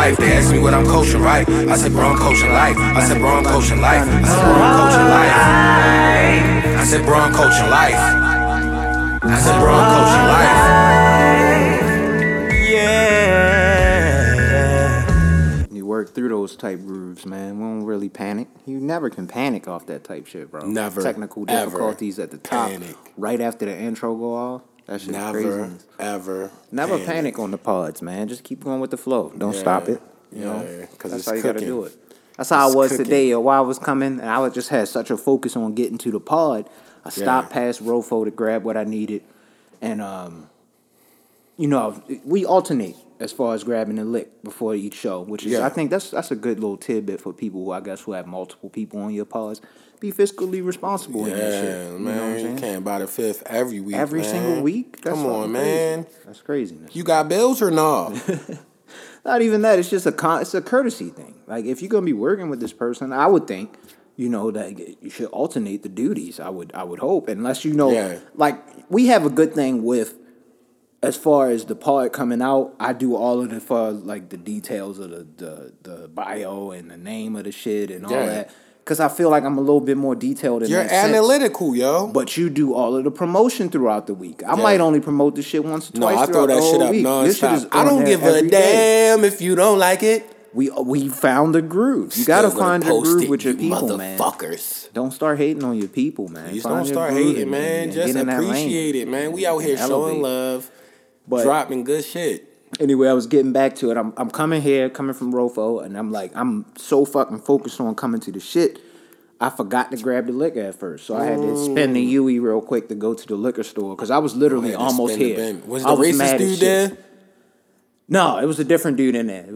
life. They ask me what I'm coaching, right? I said, bro, I'm coaching life. I said, bro, I'm coaching life. I said, bro, I'm coaching life. I said, bro, I'm coaching life. I said, bro, I'm coaching life. Yeah. You work through those type grooves, man. We don't really panic. You never can panic off that type shit, bro. Never. Technical difficulties at the top. Panic. Right after the intro go off. That shit's crazy. Never panic on the pods, man. Just keep going with the flow. Don't stop it. You know, because that's how you gotta do it. That's how I was today. While I was coming, and I just had such a focus on getting to the pod. I stopped past Rofo to grab what I needed, and you know, we alternate as far as grabbing a lick before each show, which is I think that's a good little tidbit for people who I guess who have multiple people on your pods. Be fiscally responsible in that shit. You know what I'm saying? You can't buy the fifth every week. Every single week? That's Come on, man. That's craziness. You got bills or no? Not even that. It's just a courtesy thing. Like, if you're going to be working with this person, I would think, you know, that you should alternate the duties. I would hope. Unless, you know, like, we have a good thing with, as far as the pod coming out, I do all of the far, like, the details of the bio and the name of the shit and all that. Because I feel like I'm a little bit more detailed in that sense. You're analytical, yo. But you do all of the promotion throughout the week. I might only promote this shit once or twice throughout the whole week. No, I throw that shit up nonstop. I don't give a damn if you don't like it. We found the groove. You got to find your groove with your people, man. Motherfuckers. Don't start hating on your people, man. Just don't start hating, man. Just appreciate it, man. We out here showing love, dropping good shit. Anyway, I was getting back to it. I'm coming from Rofo, and I'm like, I'm so fucking focused on coming to the shit, I forgot to grab the liquor at first. So I had to spend the UE real quick to go to the liquor store, because I was literally almost here. Was the racist dude there? No, it was a different dude in there.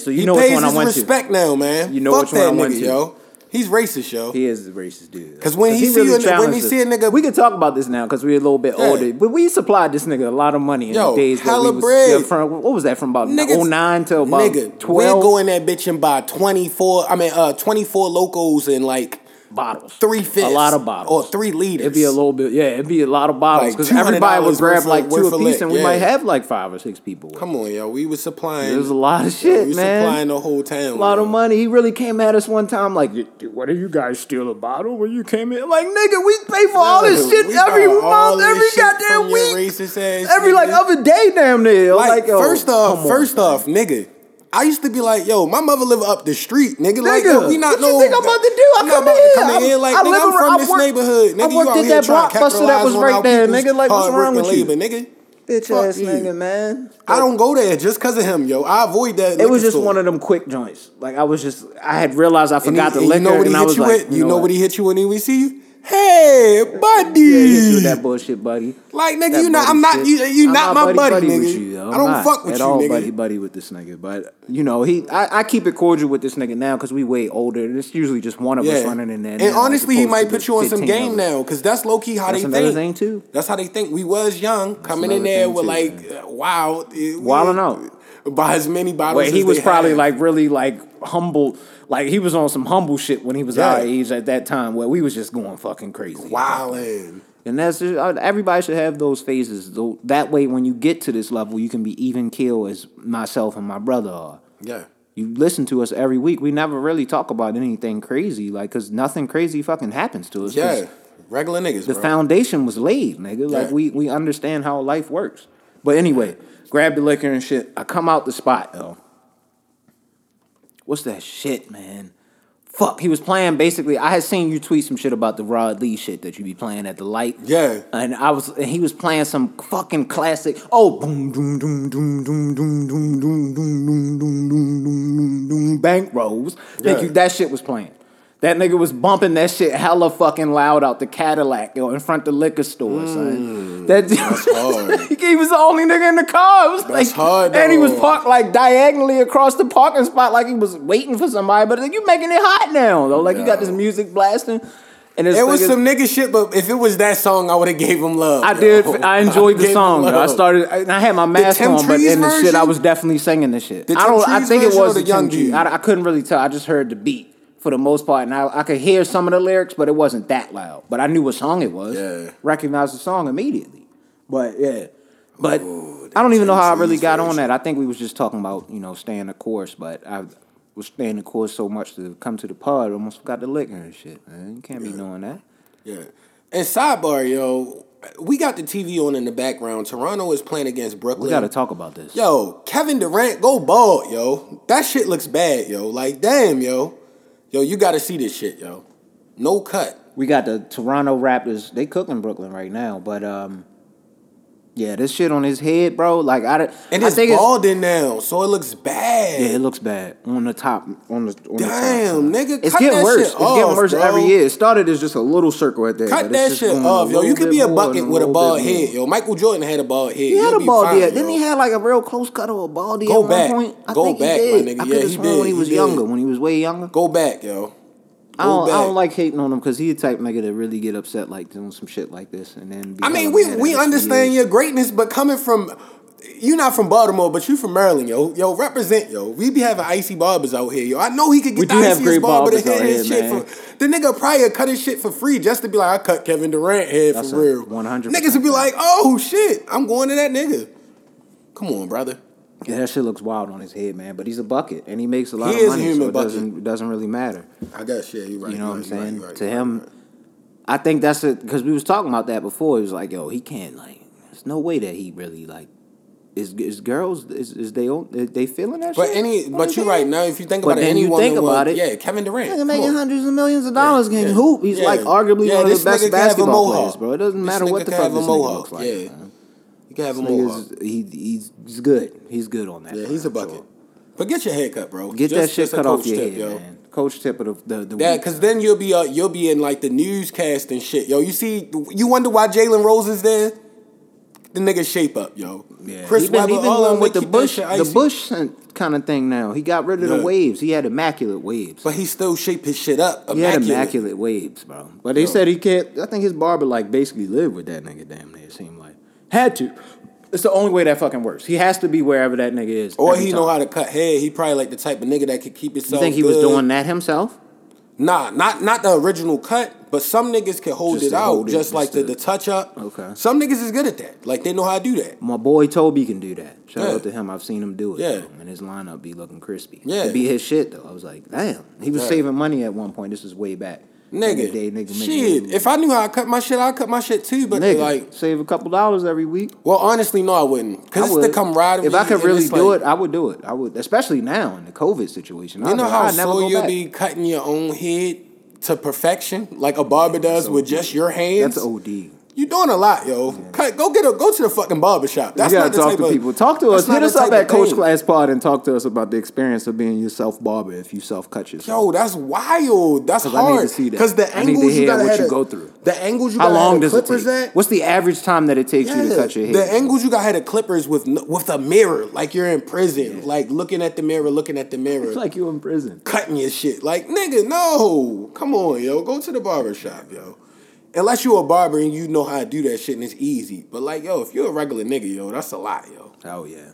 So you know which one I went to. He pays his respect now, man. You know which one I went to. Yo. He's racist, yo. He is a racist dude. Because when he see a nigga... We can talk about this now because we're a little bit older. But we supplied this nigga a lot of money in the days that we was... Bread. What was that from about 09 to about 12? We'd go in that bitch and buy 24 locos and like... Bottles. 3 fifths. A lot of bottles. Or 3 liters. It'd be a little bit... Yeah, it'd be a lot of bottles. Because everybody would grab like two a piece and we might have like 5 or 6 people. Come on, yo. We was supplying... There's a lot of shit, man. We were supplying the whole town. A lot of money. He really came at us one time like, what, are you guys steal a bottle when you came in? Like, nigga, we pay for all this shit every month, every goddamn week. Every like other day damn near. Like, first off, nigga. I used to be like, yo, my mother live up the street, nigga. Like, yo, we not know. What you think I'm about to do? I'm not about to come in here. Like, nigga, I'm from this neighborhood. Nigga, I worked at that Blockbuster that was right there, nigga. Like, what's wrong with you? Nigga. Bitch ass nigga, man. I don't go there just because of him, yo. I avoid that. It was just one of them quick joints. Like, I had realized I forgot the liquor, and I was like, you know what he hit you when he see you? Hey, buddy. Yeah, he hit you with that bullshit, buddy. Like, nigga, I'm not my buddy, nigga. You, I don't fuck with you, nigga. At all, buddy with this nigga. But, you know, I keep it cordial with this nigga now because we way older. And it's usually just one of us running in there. And honestly, he might put you on some game now because that's low-key how they think. That's another thing, too. That's how they think. We was young, coming in there with, like, wow. Wilding out. Buy as many bottles as they had. He was probably, like, really, like, humble. Like, he was on some humble shit when he was our age at that time where we was just going fucking crazy. Wildin'. And that's just, everybody should have those phases. That way, when you get to this level, you can be even keel as myself and my brother are. Yeah. You listen to us every week. We never really talk about anything crazy, like, because nothing crazy fucking happens to us. Yeah. Regular niggas, The foundation was laid, nigga. Yeah. Like, we understand how life works. But anyway, grab the liquor and shit. I come out the spot, though. What's that shit, man? Fuck, he was playing basically. I had seen you tweet some shit about the Rod Lee shit that you be playing at the light. Yeah. And he was playing some fucking classic. Oh, boom, doom, doom, doom, doom, doom, doom, doom, doom, doom, doom, doom, doom, doom, bank rolls. Thank you. That shit was playing. That nigga was bumping that shit hella fucking loud out the Cadillac, yo, in front of the liquor store, son. That's hard. He was the only nigga in the car. It was hard, and he was parked, like, diagonally across the parking spot like he was waiting for somebody. But, like, you making it hot now, though. Like, you got this music blasting. And it was some nigga shit, but if it was that song, I would have gave him love. I enjoyed the song. I had my mask on, but in the shit, I was definitely singing the shit. I think it was the Young G. I couldn't really tell. I just heard the beat. For the most part, and I could hear some of the lyrics, but it wasn't that loud. But I knew what song it was. Yeah. Recognized the song immediately. But yeah, But ooh, I don't even know how I really got on that. I think we was just talking about, you know, staying the course, but I was staying the course so much to come to the pod, almost forgot the liquor and shit, man. You can't be doing that. Yeah. And sidebar, yo, we got the TV on in the background. Toronto is playing against Brooklyn. We got to talk about this. Yo, Kevin Durant, go bald, yo. That shit looks bad, yo. Like, damn, yo. Yo, you got to see this shit, yo. No cut. We got the Toronto Raptors. They cooking Brooklyn right now, but yeah, this shit on his head, bro. Like I think it's bald in now, so it looks bad. Yeah, it looks bad on the top. On damn, the top. Nigga, it's getting worse. It's getting worse every year. It started as just a little circle at that. Cut that shit off, yo. You could be a bucket with a bald head, yo. Michael Jordan had a bald head. He had a bald head. Didn't he have like a real close cut of a bald head? Go back. Go back, my nigga. Yeah, he did. I could have sworn when he was younger, when he was way younger. Go back, yo. I don't like hating on him because he a type nigga to really get upset like doing some shit like this and then. I mean, we understand your greatness, but coming from, you're not from Baltimore, but you from Maryland, yo. Yo, represent, yo. We be having icy barbers out here, yo. I know he could get the iciest barber to head his shit for. The nigga probably cut his shit for free just to be like, I cut Kevin Durant head. That's for real. 100%. Niggas would be like, oh shit, I'm going to that nigga. Come on, brother. Yeah, that shit looks wild on his head, man. But he's a bucket, and he makes a lot of money, so it doesn't really matter. I guess, yeah, you're right. You know what I'm saying? Right, to him, right. I think that's it, because we was talking about that before. He was like, yo, he can't, like, there's no way that he really, like, is girls, is they own, they feeling that but shit? But you're right. Now, if you think about it, anyone would. Yeah, Kevin Durant. He's making hundreds of millions of dollars getting hoop. He's, like, arguably one of the best basketball players, bro. It doesn't matter what the fuck this nigga looks like. Yeah. Have him over. He's good. He's good on that. Yeah, he's a bucket. Sure. But get your head cut, bro. Get that shit cut off your head, yo. Man. Coach tip of the that, because then you'll be in like the newscast and shit, yo. You see, you wonder why Jalen Rose is there. The nigga shape up, yo. Yeah. Chris Webber, all on with the Bush kind of thing. Now he got rid of the waves. He had immaculate waves, but he still shaped his shit up. He had immaculate waves, bro. But they said he can't. I think his barber like basically lived with that nigga. Damn near, it seemed like. Had to. It's the only way that fucking works. He has to be wherever that nigga is. Or he know how to cut hair. He probably like the type of nigga that could keep himself. You think he was doing that himself? Nah, not the original cut, but some niggas can hold it out, just like the touch up. Okay. Some niggas is good at that. Like they know how to do that. My boy Toby can do that. Shout out to him. I've seen him do it. Yeah. And his lineup be looking crispy. Yeah. It'd be his shit though. I was like, damn. He was saving money at one point. This is way back. Nigga, shit. If I knew how I cut my shit, I'd cut my shit too. But nigga, like, save a couple dollars every week. Well, honestly, no, I wouldn't. Because it's the camaraderie. If I could really do it, I would do it. I would, especially now in the COVID situation. You know how slow you'll be cutting your own head to perfection, like a barber does with just your hands. That's OD. You're doing a lot, yo. Yeah. Go to the fucking barbershop. That's not the type of... You gotta talk to people. Talk to us. Hit us up at Coach Class Pod and talk to us about the experience of being your self-barber if you self-cut yourself. Yo, that's wild. That's hard. I need to see that. Because the angles you gotta have... The angles you gotta have the Clippers at... What's the average time that it takes you to cut your hair? The angles you gotta have the Clippers with a mirror. Like you're in prison. Yeah. Like looking at the mirror. It's like you in prison. Cutting your shit. Like, nigga, no. Come on, yo. Go to the barbershop, yo. Unless you're a barber and you know how to do that shit and it's easy. But, like, yo, if you're a regular nigga, yo, that's a lot, yo. Oh, yeah.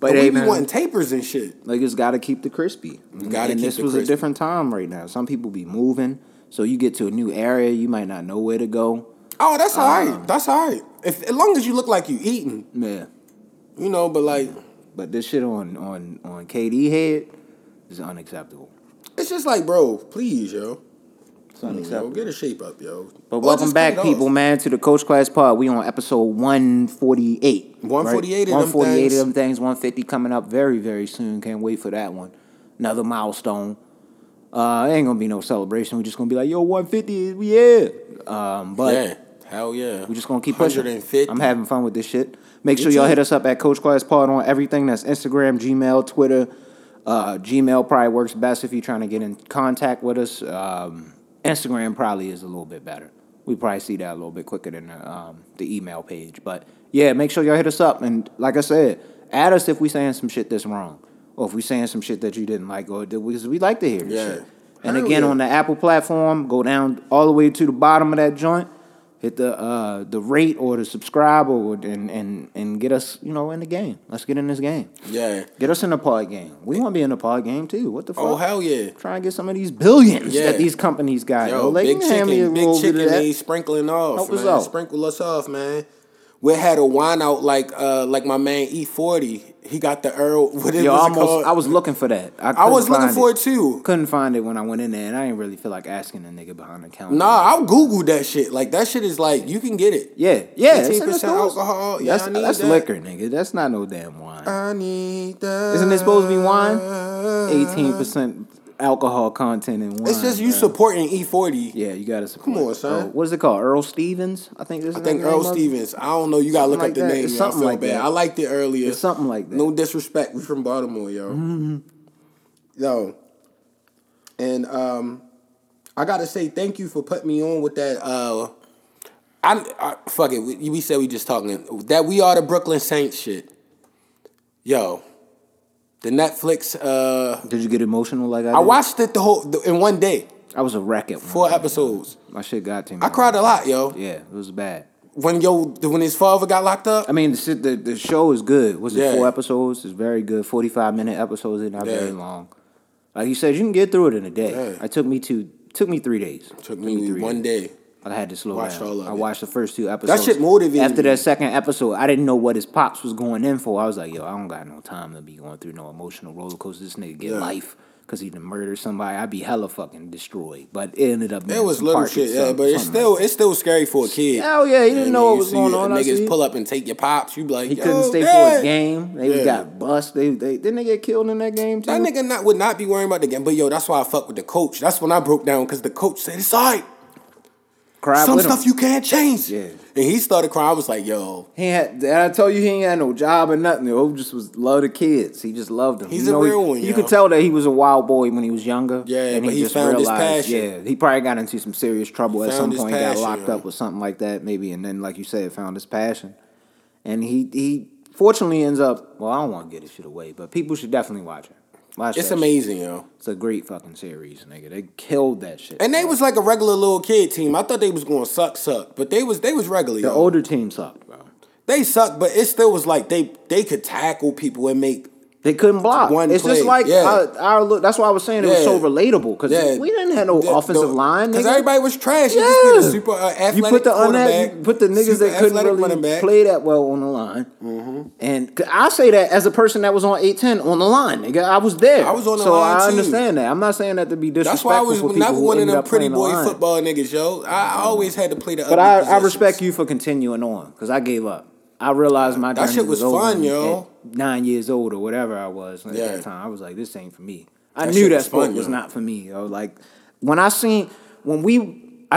But hey, we be wanting tapers and shit. Like, it's got to keep the crispy. This was a different time right now. Some people be moving. So you get to a new area, you might not know where to go. Oh, that's all right. That's all right. As long as you look like you eating. Yeah. You know, but, like. Yeah. But this shit on KD head is unacceptable. It's just like, bro, please, yo. Yo, get a shape up, yo. But welcome back, people, man, to the Coach Class Pod. We on episode 148. 148 right? Of them things. 150 coming up very, very soon. Can't wait for that one. Another milestone. Ain't gonna be no celebration. We just gonna be like, yo, 150, yeah. But yeah, hell yeah. We just gonna keep pushing. 150. I'm having fun with this shit. Make sure y'all hit us up at Coach Class Pod on everything. That's Instagram, Gmail, Twitter. Gmail probably works best if you're trying to get in contact with us. Instagram probably is a little bit better. We probably see that a little bit quicker than the email page. But, yeah, make sure y'all hit us up. And, like I said, add us if we saying some shit that's wrong or if we saying some shit that you didn't like or because we like to hear this shit. And, again, on the Apple platform, go down all the way to the bottom of that joint. Hit the rate or the subscribe and get us, you know, in the game. Let's get in this game. Yeah. Get us in the pod game. We want to be in the pod game, too. What the fuck? Oh, hell yeah. Try and get some of these billions that these companies got. Yo, big chicken. Big chicken. They sprinkling off, man. Sprinkle us off, man. We had a wine out like my man E-40. He got the Earl. I was looking for that. I was looking for it too. Couldn't find it when I went in there, and I didn't really feel like asking a nigga behind the counter. Nah, I Googled that shit. Like that shit is like you can get it. Yeah. 18% alcohol. Yeah, that's liquor, nigga. That's not no damn wine. I need that. Isn't it supposed to be wine? 18% alcohol content in wine. It's just you supporting E-40. Yeah, you gotta support. Come on, son. What is it called? Earl Stevens? I think Earl Stevens. I don't know. You gotta look up the name. I feel bad. I liked it earlier. It's something like that. No disrespect. We from Baltimore, yo. Mm-hmm. Yo. And I gotta say thank you for putting me on with that. Fuck it. We said we just talking that we are the Brooklyn Saints shit. Yo. The Netflix. Did you get emotional like I did? I watched it in one day. I was a wreck at 4 episodes. My shit got to me. I cried a lot, yo. Yeah, it was bad. When his father got locked up. I mean, the show is good. Was it 4 episodes? It's very good. 45-minute episodes. It's not very long. Like you said, you can get through it in a day. Yeah. It took me 3 days. Took me one day. I had to slow down. I watched the first 2 episodes. That shit motivated me. After that second episode, I didn't know what his pops was going in for. I was like, yo, I don't got no time to be going through no emotional roller coaster. This nigga get life because he done murdered somebody. I'd be hella fucking destroyed. But it ended up being but it's still scary for a kid. Hell yeah, he didn't know what was going on. Niggas pull up and take your pops. You be like, he couldn't stay for a game. They got bust. Didn't they get killed in that game too? That nigga would not be worrying about the game. But yo, that's why I fuck with the coach. That's when I broke down because the coach said, it's all right. Some stuff you can't change. Yeah. And he started crying. I was like, yo. I told you he ain't had no job or nothing. He just loved the kids. He just loved them. He's a real one, you could tell that he was a wild boy when he was younger. Yeah, and he just found realized, his passion. Yeah, he probably got into some serious trouble at some point. Got locked up or something like that maybe. And then, like you said, found his passion. And he fortunately ends up, well, I don't want to get his shit away, but people should definitely watch it. It's amazing, yo. It's a great fucking series, nigga. They killed that shit. And they was like a regular little kid team. I thought they was going to suck, but they was regular. The older team sucked, bro. They sucked, but it still was like they could tackle people and make. They couldn't block. It's play. Just like our that's why I was saying it was so relatable because we didn't have no offensive line. Because everybody was trash. Yeah. You just super athletic. You put the niggas that couldn't really play that well on the line. Mm-hmm. And I say that as a person that was on 810 on the line, nigga. I was there. I was on the line. So I understand that. I'm not saying that to be disrespectful. That's why I was never one of them pretty boy football niggas, yo. I always had to play the. But I respect you for continuing on because I gave up. I realized my journey was over. That shit was fun, yo. At 9 years old or whatever I was at that time. I was like, this ain't for me. I knew that sport was not for me. Yo. Like, I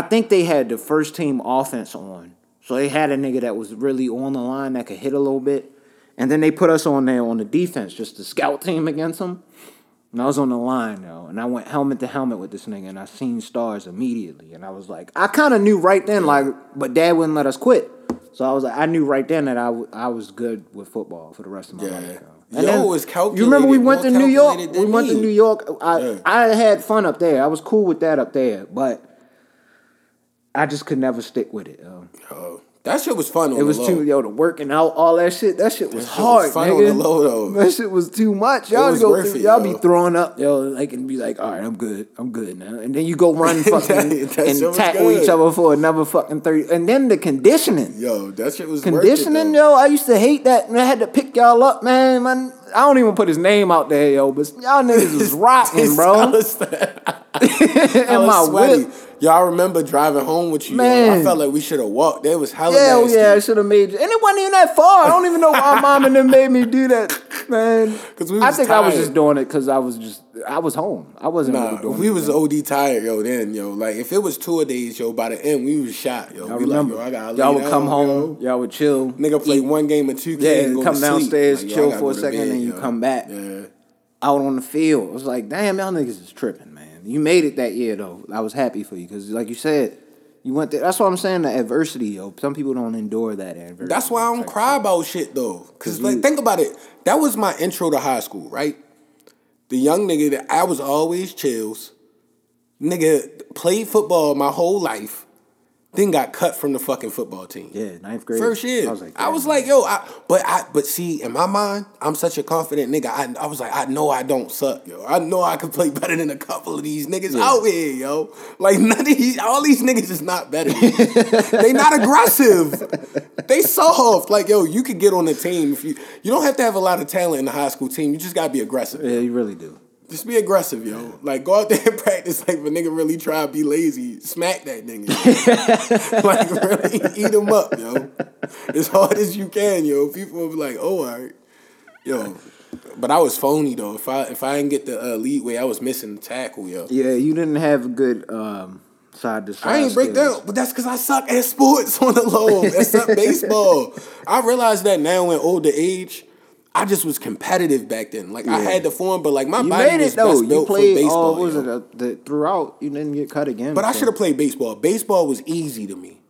think they had the first team offense on. So they had a nigga that was really on the line that could hit a little bit. And then they put us on there on the defense, just the scout team against them. And I was on the line, though, and I went helmet to helmet with this nigga, and I seen stars immediately. And I was like, I kind of knew right then, but Dad wouldn't let us quit. So I was like, I knew right then that I was good with football for the rest of my life. And yo, it's calculated. You remember we went to New York? I had fun up there. I was cool with that up there, but I just could never stick with it. That shit was fun on the low. It was the working out, all that shit. That shit was hard, was fun, nigga. On the low, though. That shit was too much. Y'all be throwing up, yo, like, and be like, all right, I'm good now. And then you go run fucking and tackle each other for another fucking 30. And then the conditioning. Yo, that shit was conditioning, yo, I used to hate that. And I had to pick y'all up, man. I don't even put his name out there, yo, but y'all niggas was rotten, bro. I was sweaty. Yo, I remember driving home with you. Man. I felt like we should have walked. That was hella nasty. Yeah, I should have made you. And it wasn't even that far. I don't even know why mom and them made me do that, man. I was just doing it because I was home. I wasn't really doing it. We was OD tired, yo, then, yo. Like, if it was 2 days, yo, by the end, we was shot, yo. I remember. Like, yo, y'all would come home. Yo. Y'all would chill. Nigga play one game or two games. Yeah, come downstairs, like, chill for a second, and then you come back. Yeah. Out on the field. I was like, damn, y'all niggas is tripping, man. You made it that year, though. I was happy for you because, like you said, you went there. That's what I'm saying, the adversity, yo. Some people don't endure that adversity. That's why I don't cry about shit, though. Because, like, think about it. That was my intro to high school, right? The young nigga that I was always chills. Nigga played football my whole life, then got cut from the fucking football team. Yeah, 9th grade. First year. I was like, yo, but see, in my mind, I'm such a confident nigga. I was like, I know I don't suck, yo. I know I can play better than a couple of these niggas out here, yo. Like, all these niggas is not better. They not aggressive. They soft. Like, yo, you could get on the team. If you don't have to have a lot of talent in the high school team. You just got to be aggressive. Yeah, you really do. Just be aggressive, yo. Yeah. Like, go out there and practice. Like, if a nigga really try to be lazy, smack that nigga. Like, really eat him up, yo. As hard as you can, yo. People will be like, oh, all right. Yo, but I was phony, though. If I didn't get the lead way, I was missing the tackle, yo. Yeah, you didn't have a good... side to side I ain't break down, but that's because I suck at sports on the low. That's not baseball. I realized that now in older age. I just was competitive back then. Like, yeah. I had the form, but, like, my you body made it, was though. Best built for baseball. You played all, throughout, you didn't get cut again. But so. I should have played baseball. Baseball was easy to me.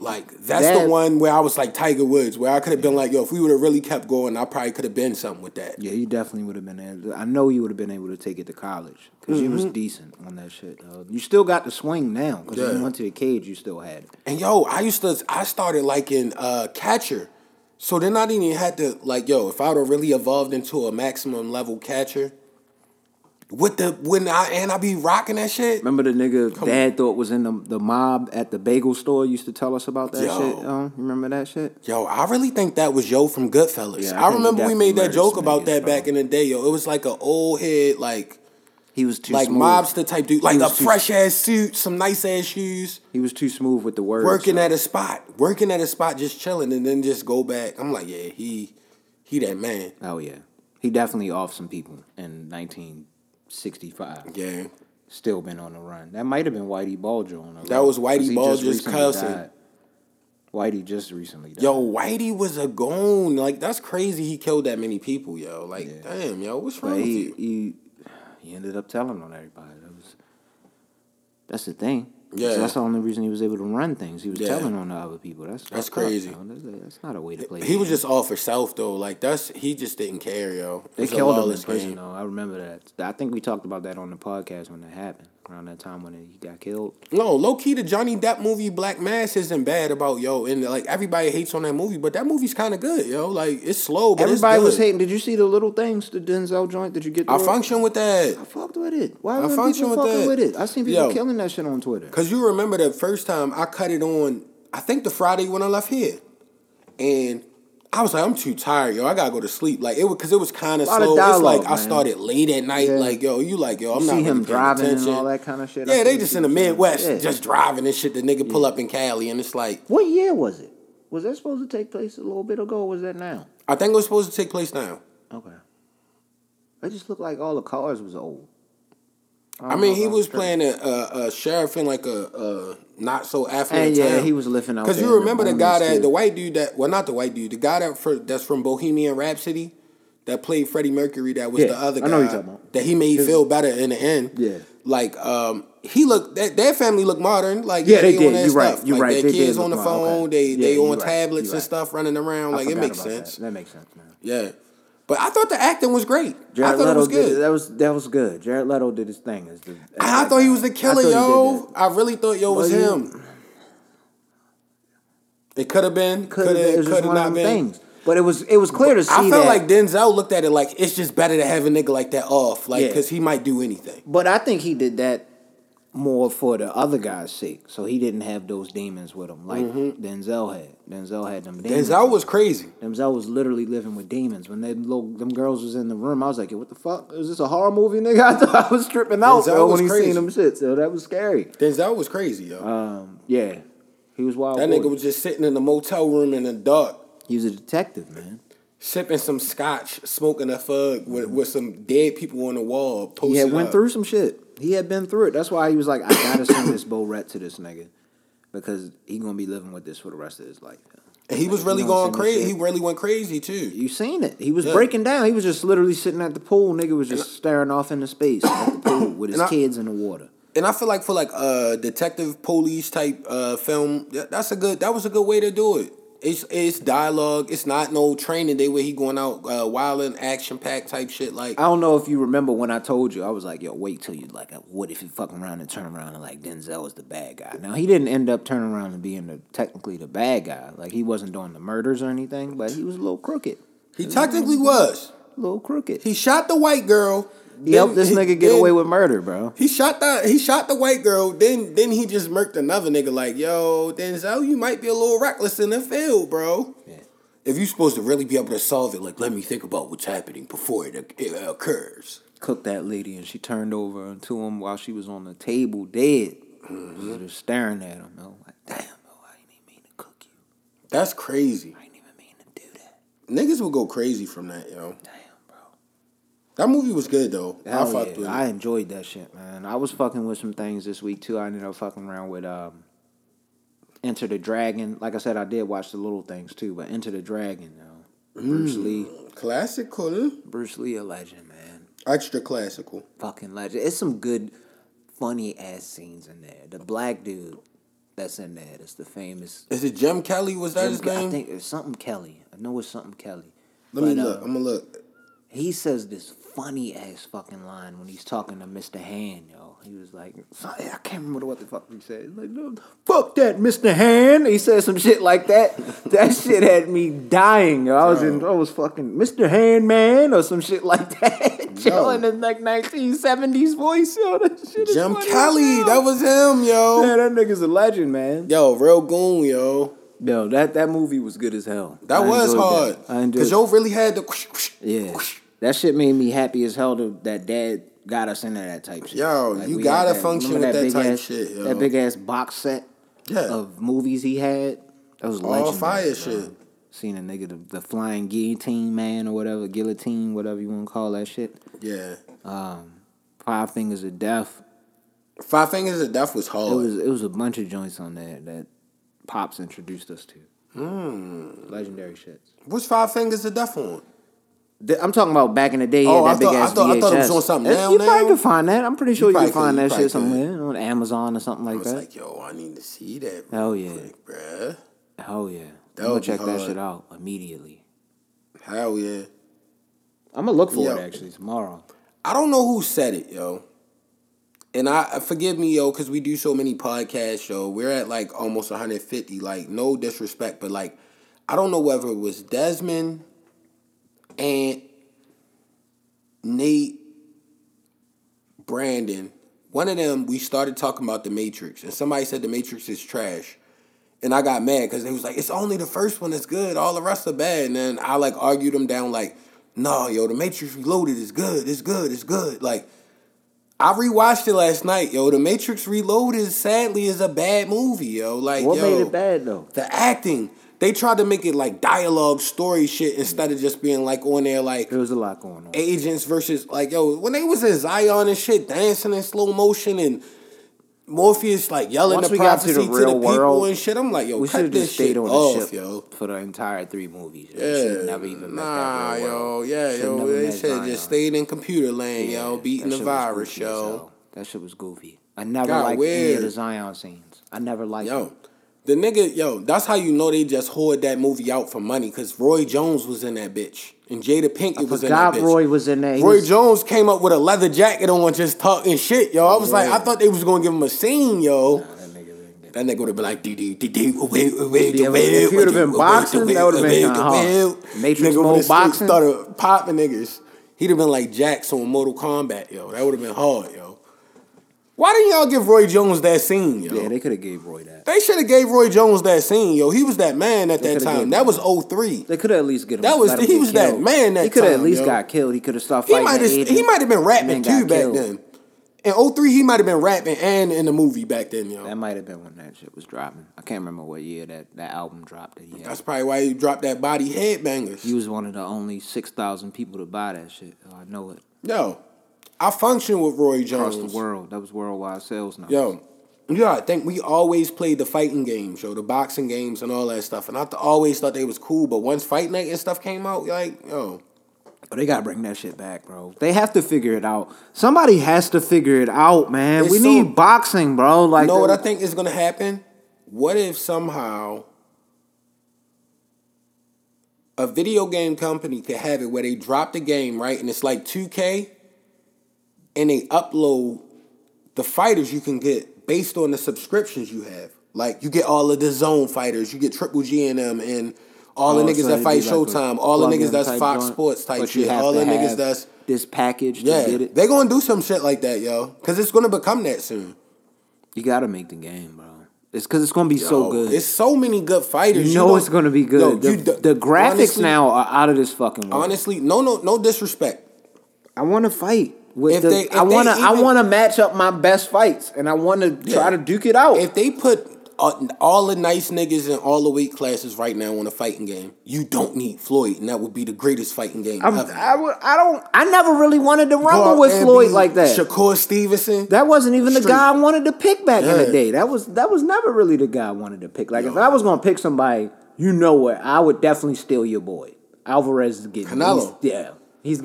Like, that's the one where I was like Tiger Woods, where I could have been like, yo, if we would have really kept going, I probably could have been something with that. Yeah, you definitely would have been able. I know you would have been able to take it to college because you was decent on that shit. You still got the swing now because when you went to the cage, you still had it. And, yo, I started liking catcher. So then I didn't even have to, like, yo, if I would have really evolved into a maximum level catcher, I be rocking that shit. Remember the nigga dad thought was in the mob at the bagel store used to tell us about that shit? Remember that shit? Yo, I really think that was Joe from Goodfellas. Yeah, I remember we made that joke about that back in the day, yo. It was like an old head, like... He was too smooth. Like mobster type dude. Like a fresh-ass suit, some nice-ass shoes. He was too smooth with the words. Working at a spot, just chilling, and then just go back. I'm like, yeah, he that man. Oh, yeah. He definitely off some people in 1965. Yeah. Still been on the run. That might have been Whitey Bulger on the run. That was Whitey Bulger's cousin. Whitey just recently died. Yo, Whitey was a gone. Like, that's crazy he killed that many people, yo. Like, damn, yo, what's wrong with you? He ended up telling on everybody. That's the thing. Yeah. So that's the only reason he was able to run things. He was telling on the other people. That's crazy. That's not a way to play. He was just all for self though. Like he just didn't care, yo. They killed him in prison though. I remember that. I think we talked about that on the podcast when that happened. Around that time when he got killed. No, low key the Johnny Depp movie Black Mass isn't bad about yo, and like everybody hates on that movie, but that movie's kind of good, yo. Like it's slow, but everybody was hating. Did you see the little things, the Denzel joint? Did you get? I function with that. I fucked with it. Why were people fucking with it? I seen people killing that shit on Twitter. Cause you remember the first time I cut it on, I think the Friday when I left here, and I was like, I'm too tired, yo. I gotta go to sleep. Like it was kind of slow. Dialogue, it's like man. I started late at night. Yeah. Like yo, I'm you not see really him driving attention. And all that kind of shit. Yeah, they just in the Midwest, just driving and shit. The nigga pull up in Cali, and it's like, what year was it? Was that supposed to take place a little bit ago? Or was that now? I think it was supposed to take place now. Okay. It just looked like all the cars was old. I mean, he was playing a sheriff in like a not so affluent town. Yeah, he was living out there. Because you remember the guy that, the white dude that, well, not the white dude, the guy that's from Bohemian Rhapsody that played Freddie Mercury, that was the other guy. I know you're talking about. That he made feel better in the end. Yeah. Like, he looked, their family looked modern. Like, yeah, they did. You're right. You're like, right. Their kids on the phone, they on tablets and stuff running around. Like, it makes sense. That makes sense, man. Yeah. But I thought the acting was great. Jared I thought Leto it was good. That was good. Jared Leto did his thing. I thought he was the killer, yo. I really thought, yo, it was him. It could have been. Could have not been. Things. But it was clear to see that. I felt like Denzel looked at it like, it's just better to have a nigga like that off. Like, because he might do anything. But I think he did that more for the other guy's sake. So he didn't have those demons with him like Denzel had. Denzel had them demons. Denzel was crazy. Denzel was literally living with demons. When them girls was in the room, I was like, hey, what the fuck? Is this a horror movie, nigga? I thought I was tripping out when he seen them shit. So that was scary. Denzel was crazy, yo. Yeah. He was wild. That nigga was just sitting in the motel room in the dark. He was a detective, man. Sipping some scotch, smoking a fug with some dead people on the wall. Posted he had went through some shit. He had been through it. That's why he was like, I gotta send this bull rat to this nigga because he gonna be living with this for the rest of his life. And he was really going crazy. He really went crazy too. You seen it. He was breaking down. He was just literally sitting at the pool. Nigga was just staring off into space at the pool with his kids in the water. And I feel like for like detective police type film, that was a good way to do it. It's dialogue. It's not no training day where he going out wilding, action-packed type shit. Like I don't know if you remember when I told you. I was like, yo, wait till you like, what if you fucking around and turn around and like Denzel was the bad guy. Now, he didn't end up turning around and being technically the bad guy. Like he wasn't doing the murders or anything, but he was a little crooked. He technically was. A little crooked. He shot the white girl. He helped this nigga get away with murder, bro. He shot the white girl. Then he just murked another nigga. Like, yo, Denzel, you might be a little reckless in the field, bro. Yeah. If you're supposed to really be able to solve it, like, let me think about what's happening before it occurs. Cooked that lady, and she turned over to him while she was on the table dead. Mm-hmm. She was just staring at him. I was like, damn, bro, I didn't even mean to cook you. That's crazy. I didn't even mean to do that. Niggas will go crazy from that, yo. Damn, bro. That movie was good, though. Hell, I fucked with it. I enjoyed that shit, man. I was fucking with some things this week, too. I ended up fucking around with... Enter the Dragon. Like I said, I did watch the little things too, but Enter the Dragon, though. Bruce Lee. Classical. Bruce Lee, a legend, man. Extra classical. Fucking legend. It's some good, funny-ass scenes in there. The black dude that's in there, that's the famous... Is it Jim Kelly? Was that his name? I think it's something Kelly. I know it's something Kelly. Let me look. I'm going to look. He says this funny-ass fucking line when he's talking to Mr. Hand, yo. He was like, I can't remember what the fuck he said. He's like, no, fuck that, Mr. Hand. He said some shit like that. That shit had me dying. Yo. I was fucking Mr. Hand Man or some shit like that. Joe in the like 1970s voice. Yo, that shit is Jim Kelly, that was him, yo. Man, that nigga's a legend, man. Yo, real goon, yo. Yo, that movie was good as hell. That was hard. I enjoyed it. Because yo really had the whoosh, whoosh, yeah. Whoosh. That shit made me happy as hell that dad got us into that type shit. Yo, like you gotta function with that type shit, yo. That big ass box set of movies he had. That was legendary. All fire shit. Seen a nigga, the flying guillotine man or whatever, guillotine, whatever you want to call that shit. Yeah. Five Fingers of Death. Five Fingers of Death was hard. It was a bunch of joints on there that Pops introduced us to. Legendary shit. What's Five Fingers of Death on? I'm talking about back in the day. Oh, I thought it was on something now. You probably can find that. I'm pretty sure you can find that shit somewhere on Amazon or something like that. I was like, yo, I need to see that. Hell yeah. Bruh. Hell yeah. I'm going to check that shit out immediately. Hell yeah. I'm going to look for it, actually, tomorrow. I don't know who said it, yo. And I forgive me, yo, because we do so many podcasts, yo. We're at, like, almost 150. Like, no disrespect, but, like, I don't know whether it was Desmond... and Nate, Brandon, one of them, we started talking about The Matrix. And somebody said The Matrix is trash. And I got mad because they was like, it's only the first one that's good. All the rest are bad. And then I, like, argued them down like, no, yo, The Matrix Reloaded is good. It's good. It's good. Like, I rewatched it last night, yo. The Matrix Reloaded, sadly, is a bad movie, yo. Like, what made it bad, though? The acting. They tried to make it like dialogue, story shit instead of just being like on there like... There was a lot going on. Agents versus like, yo, when they was in Zion and shit, dancing in slow motion and Morpheus like yelling the prophecy to the people and shit. I'm like, yo, cut this shit off, yo. For the entire three movies. Yo. Yeah. Should never even met that real world. Yeah, yo. They should have just stayed in computer land, yo, beating the virus, yo. That shit was goofy. I never liked any of the Zion scenes. I never liked them. The nigga, yo, that's how you know they just hoard that movie out for money, because Roy Jones was in that bitch. And Jada Pinkett was in that bitch. Roy was in there. Roy Jones came up with a leather jacket on just talking shit, yo. I was like, I thought they was going to give him a scene, yo. Nah, that nigga would have been like, if he would have been boxing, that would have been hard. Matrix mode boxing. Started popping niggas. He'd have been like Jax on Mortal Kombat, yo. That would have been hard, yo. Why didn't y'all give Roy Jones that scene, yo? Yeah, they could have gave Roy that. They should have gave Roy Jones that scene, yo. He was that man at that time. That was 03. They could have at least He could have at least got killed. He could have stopped fighting. He might have been rapping too back then. In 03, he might have been rapping and in the movie back then, yo. That might have been when that shit was dropping. I can't remember what year that album dropped. That's probably why he dropped that Body Headbangers. He was one of the only 6,000 people to buy that shit. Oh, I know it. Yo. I function with Roy Jones. Across the world. That was worldwide sales numbers. Yo, I think we always played the fighting games, yo, the boxing games and all that stuff. And I always thought they was cool, but once Fight Night and stuff came out, like, yo. But they got to bring that shit back, bro. They have to figure it out. Somebody has to figure it out, man. We need boxing, bro. Like, you know what I think is going to happen? What if somehow a video game company could have it where they drop the game, right, and it's like 2K? And they upload the fighters you can get based on the subscriptions you have. Like, you get all of the zone fighters. You get Triple G and them and all the niggas that fight Showtime, all the niggas that's Fox Sports type shit, all the niggas that's this package. Yeah, they gonna do some shit like that, yo, because it's gonna become that soon. You gotta make the game, bro. It's because it's going to be so good. It's so many good fighters. You know it's going to be good. Yo, the graphics honestly, now are out of this fucking world. Honestly, no disrespect. I want to fight. I want to match up my best fights, and I want to try to duke it out. If they put all the nice niggas in all the weight classes right now on a fighting game, you don't need Floyd, and that would be the greatest fighting game ever. I never really wanted to rumble with Floyd like that. Shakur Stevenson. That wasn't even the guy I wanted to pick back in the day. That was never really the guy I wanted to pick. Like, if I was going to pick somebody, you know what, I would definitely steal your boy. Alvarez is getting... Canelo. He's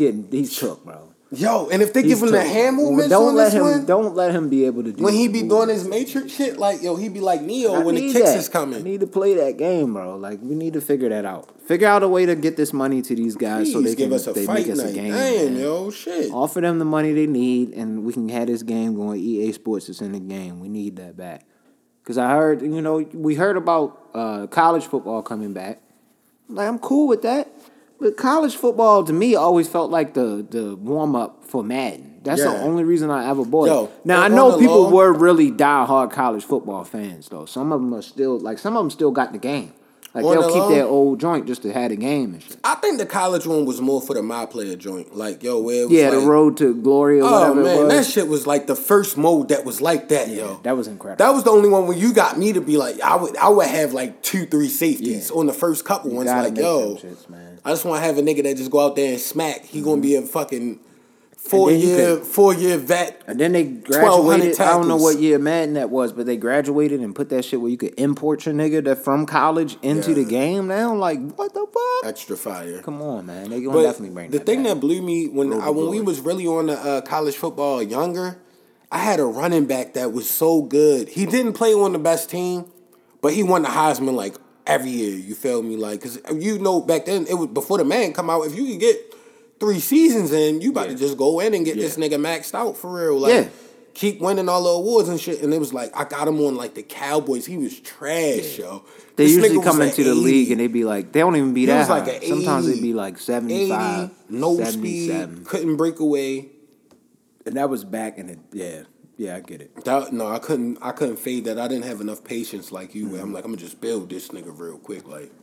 took, bro. Yo, and if they give him the hand movements on this one... Don't let him be able to do... When he be doing his Matrix shit, like, yo, he be like Neo when the kicks is coming. I need to play that game, bro. Like, we need to figure that out. Figure out a way to get this money to these guys so they can make us a game. Damn, yo, shit. Offer them the money they need, and we can have this game going. EA Sports is in the game. We need that back. Because I heard, we heard about college football coming back. Like, I'm cool with that. But college football, to me, always felt like the warm-up for Madden. That's the only reason I ever bought it. Now, I know people were really die-hard college football fans, though. Some of them are still, like, some of them still got the game. Like, they'll keep their old joint just to have the game and shit. I think the college one was more for the my player joint. Like, yo, where it was the road to glory or whatever. Oh, man, that shit was like the first mode that was like that, yo. That was incredible. That was the only one where you got me to be like, I would have like 2-3 safeties on the first couple ones. Like, yo, shits, man. I just want to have a nigga that just go out there and smack. He gonna be a fucking 4-year vet. And then they graduated. I don't know what year Madden that was, but they graduated and put that shit where you could import your nigga that from college into the game now. Like, what the fuck? Extra fire. Come on, man. They gonna definitely bring that. The thing that blew me when we was really on the college football younger, I had a running back that was so good. He didn't play on the best team, but he won the Heisman like every year. You feel me? Like, cause back then it was before the man come out. If you could get 3 seasons in, you about to just go in and get this nigga maxed out for real. Like, keep winning all the awards and shit. And it was like, I got him on, like, the Cowboys. He was trash, yo. They usually come into the league and they be like, they don't even be that high. Sometimes they be like 75, 80, no speed, couldn't break away. And that was back in the, yeah, I get it. I couldn't fade that. I didn't have enough patience like you. Mm-hmm. I'm like, I'm going to just build this nigga real quick. Like,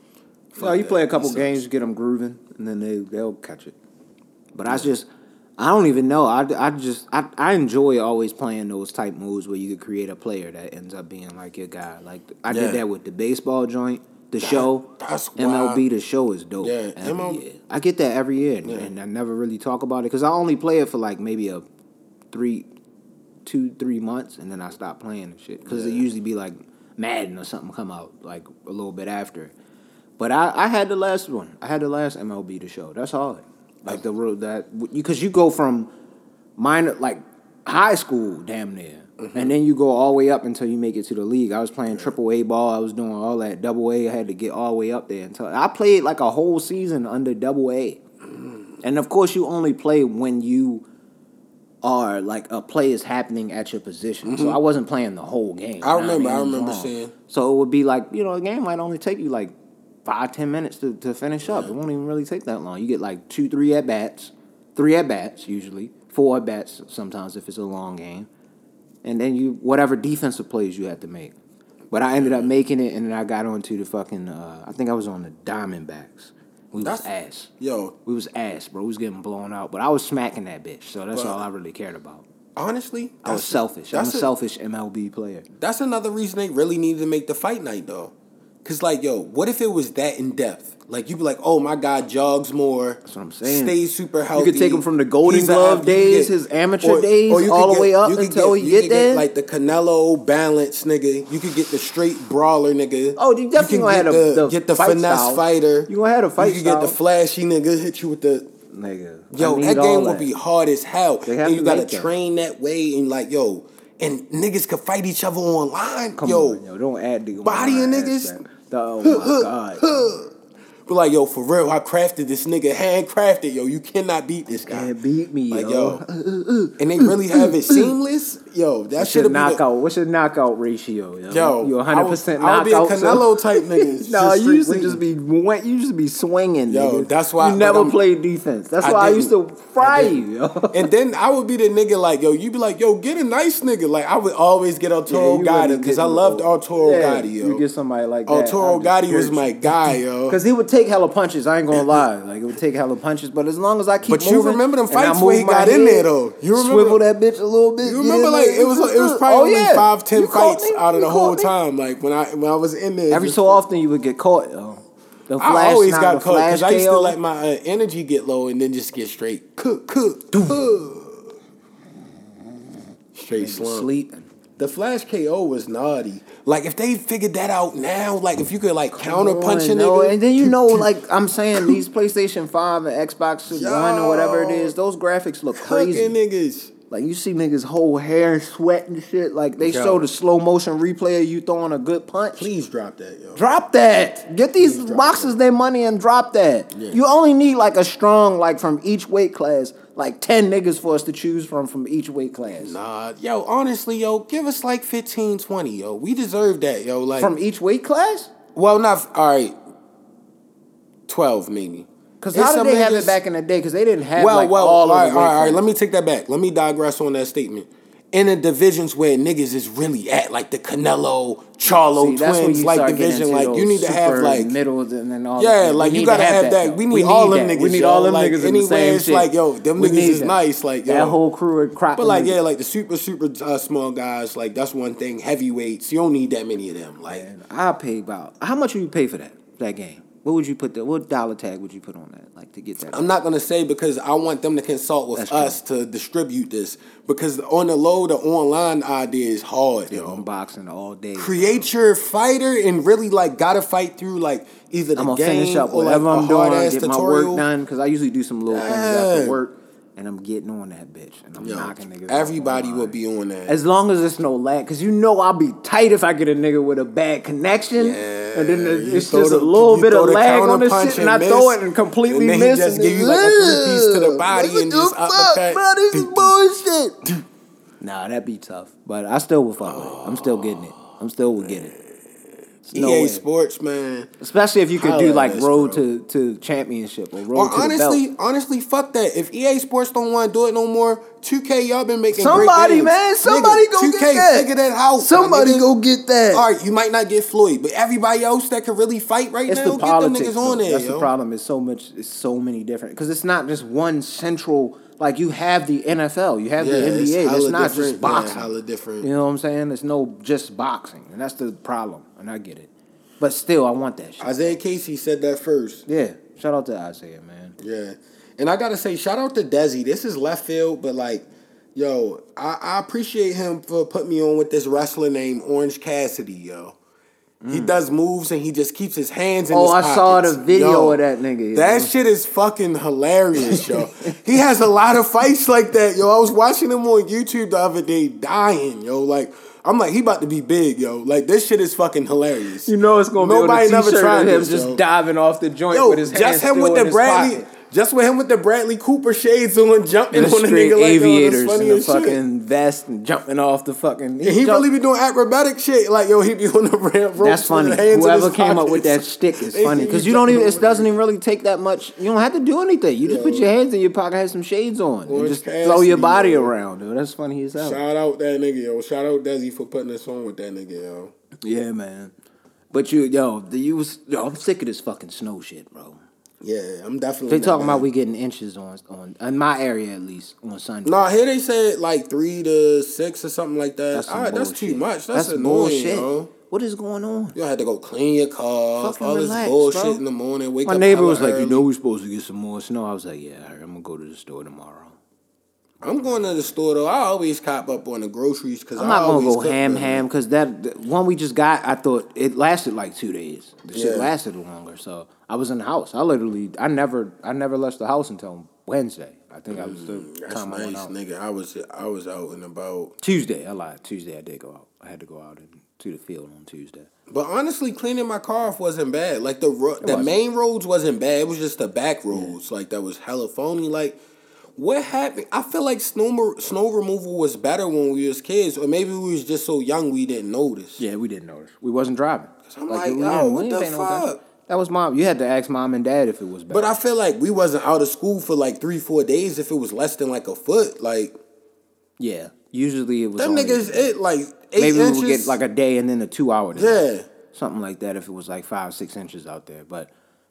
no, you play a couple games, you get them grooving, and then they'll catch it. But I don't even know. I enjoy always playing those type moves where you could create a player that ends up being like your guy. Like, I did that with the baseball joint, the show. That's MLB, wild. The show is dope. Yeah, year. I get that every year, and I never really talk about it because I only play it for like maybe 2-3 months, and then I stop playing and shit because it usually be like Madden or something come out like a little bit after. But I had the last one. I had the last MLB The Show. That's all. Like the road that because you go from minor like high school damn near, and then you go all the way up until you make it to the league. I was playing AAA ball. I was doing all that AA. I had to get all the way up there until I played like a whole season under AA. And of course, you only play when you are like a play is happening at your position. So I wasn't playing the whole game. I remember seeing. So it would be like a game might only take you like 5-10 minutes to finish up. It won't even really take that long. You get like 2-3 at-bats, 3 at-bats usually, 4 at-bats sometimes if it's a long game, and then you whatever defensive plays you have to make. But I ended up making it, and then I got onto the fucking, I think I was on the Diamondbacks. We was ass. Yo. We was ass, bro. We was getting blown out, but I was smacking that bitch, so that's all I really cared about. Honestly, I was selfish. I'm a selfish MLB player. That's another reason they really needed to make the fight night, though. Because, like, yo, what if it was that in-depth? Like, you'd be like, oh, my guy jogs more. That's what I'm saying. Stays super healthy. You could take him from the Golden Glove days, his amateur days, all the way up until he get there. Like, the Canelo balance nigga. You could get the straight brawler nigga. Oh, you definitely going to have the get the finesse fighter. You going to have a fight style. You could get the flashy nigga, hit you with the... Nigga. Yo, that game would be hard as hell. And you got to train that way and, like, yo... And niggas could fight each other online. Come on, yo, don't add the... Bodying niggas... Oh, my God. We're like, yo, for real, I crafted this nigga, handcrafted, yo. You cannot beat this guy. Can't beat me, like, yo. And they really have it seamless, yo. That should have been knockout. What's your knockout ratio, yo? Yo, you 100% knockout. I'll be a Canelo type nigga. No, you used to just be swinging, yo. Nigga. That's why you never played defense. That's why I used to fry you, yo. And then I would be the nigga like, yo. You'd be like, yo, get a nice nigga. Like I would always get Arturo Gotti because I loved Arturo Gotti, yo. You get somebody like that. Arturo Gotti was my guy, yo. Because he would take hella punches. I ain't gonna lie. Like, it would take hella punches, but as long as I keep moving. But you remember them fights where he got in there, though. You remember? Swivel that bitch a little bit. You remember, like, it was probably 5-10 fights out of the whole time. Like, when I was in there. Every so often, you would get caught, though. I always got caught, because I used to let my energy get low and then just get straight. Cook. Straight slump. Sleeping. The flash KO was naughty. Like, if they figured that out now, like, if you could, like, counter-punch a nigga. No. And then, you know, like, I'm saying, these PlayStation 5 and Xbox One or whatever it is, those graphics look crazy. Niggas. Like, you see niggas' whole hair sweat and shit. Like, they show the slow-motion replay of you throwing a good punch. Please drop that, yo. Drop that! Get these boxers their money and drop that. Yeah. You only need, like, a strong, like, from each weight class. Like 10 niggas for us to choose from each weight class. Nah, yo, honestly, yo, give us like 15, 20, yo. We deserve that, yo. Like from each weight class? Well, all right, 12 maybe. Because how did they have it back in the day? Because they didn't have all of the weight class. All right, let me take that back. Let me digress on that statement. In the divisions where niggas is really at, like the Canelo, Charlo twins, like division, like you need to have like middles and then all. Yeah, like you gotta have that. We need all them niggas. We need all them niggas in the same shit. Like yo, them niggas is nice. Like yo, that whole crew of crop. But like yeah, like the super small guys, like that's one thing. Heavyweights, you don't need that many of them. Like I pay about how much would you pay for that game? What would you put there? What dollar tag would you put on that? Like to get that? I'm not gonna say because I want them to consult with us to distribute this because on the low, the online idea is hard. Yo. Unboxing all day. Create your fighter and really like gotta fight through like either the game. I'm gonna finish up whatever I'm doing. Get my work done because I usually do some little things after work. And I'm getting on that bitch. And I'm knocking niggas. Everybody will be on that. As long as it's no lag. Because you know I'll be tight if I get a nigga with a bad connection. Yeah, and then it's just a little bit of lag on this shit. And I throw it and completely miss. And then he just give you like a 3-piece to the body. What and the just uppercut. Bro, this is bullshit. Nah, that'd be tough. But I still would fuck with it. I'm still getting it. I'm still would get it. No EA way. Sports, man. Especially if you could do like road to championship or road to the belt. Honestly, fuck that. If EA Sports don't want to do it no more, 2K, y'all been making great games. Somebody, nigga, go 2K, get that. Figure that out. Somebody go get that. All right, you might not get Floyd, but everybody else that can really fight now, the politics, get them niggas on there. That's the problem. It's so many different. Because it's not just one central. Like, you have the NFL. You have the NBA. It's not just boxing. Hella different. You know what I'm saying? It's no just boxing. And that's the problem. And I get it. But still, I want that shit. Isaiah Casey said that first. Yeah. Shout out to Isaiah, man. Yeah. And I got to say, shout out to Desi. This is left field, but, like, yo, I appreciate him for putting me on with this wrestler named Orange Cassidy, yo. He does moves and he just keeps his hands in his pockets. Oh, I saw the video of that nigga. That shit is fucking hilarious, yo. He has a lot of fights like that, yo. I was watching him on YouTube the other day dying, yo. Like, I'm like, he about to be big, yo. Like, this shit is fucking hilarious. You know it's going to be on a t-shirt of him just diving off the joint with his hands still in his pocket. Just with him with the Bradley Cooper shades on, jumping on the nigga like aviators and the fucking vest and jumping off the fucking. He really be doing acrobatic shit, like yo, he be on the ramp. That's funny. Whoever came up with that shtick is funny because you don't even. It doesn't even really take that much. You don't have to do anything. You just put your hands in your pocket, have some shades on, and just throw your body around, dude. That's funny as hell. Shout out that nigga, yo. Shout out Desi for putting us on with that nigga, yo. Yeah, man. But I'm sick of this fucking snow shit, bro. Yeah, I'm definitely. They talking about we getting inches on in my area at least on Sunday. No, here they said like 3 to 6 or something like that. That's that's too much. That's annoying, bro. What is going on? You had to go clean your car. Fucking all relax, this bullshit bro. In the morning. Wake up. My neighbor was like, early. "You know, we're supposed to get some more snow." I was like, "Yeah, I'm gonna go to the store tomorrow." I'm going to the store though. I always cop up on the groceries because I'm not gonna go ham because that one we just got. I thought it lasted like 2 days. The shit lasted longer, so. I was in the house. I never left the house until Wednesday. I think I was the time I went out. Nigga. I was out and about Tuesday. I lied. Tuesday I did go out. I had to go out and to the field on Tuesday. But honestly, cleaning my car off wasn't bad. Like, the main roads wasn't bad. It was just the back roads. Yeah. Like, that was hella phony. Like, what happened? I feel like snow removal was better when we was kids. Or maybe we was just so young we didn't notice. Yeah, we didn't notice. We wasn't driving. I'm like yo, what the fuck? That was mom. You had to ask mom and dad if it was bad. But I feel like we wasn't out of school for like 3-4 days if it was less than like a foot. Like, yeah. Usually it was them niggas it like 8 inches. Maybe we would get like a day and then a 2 hour day. Yeah. Something like that if it was like 5-6 inches out there. But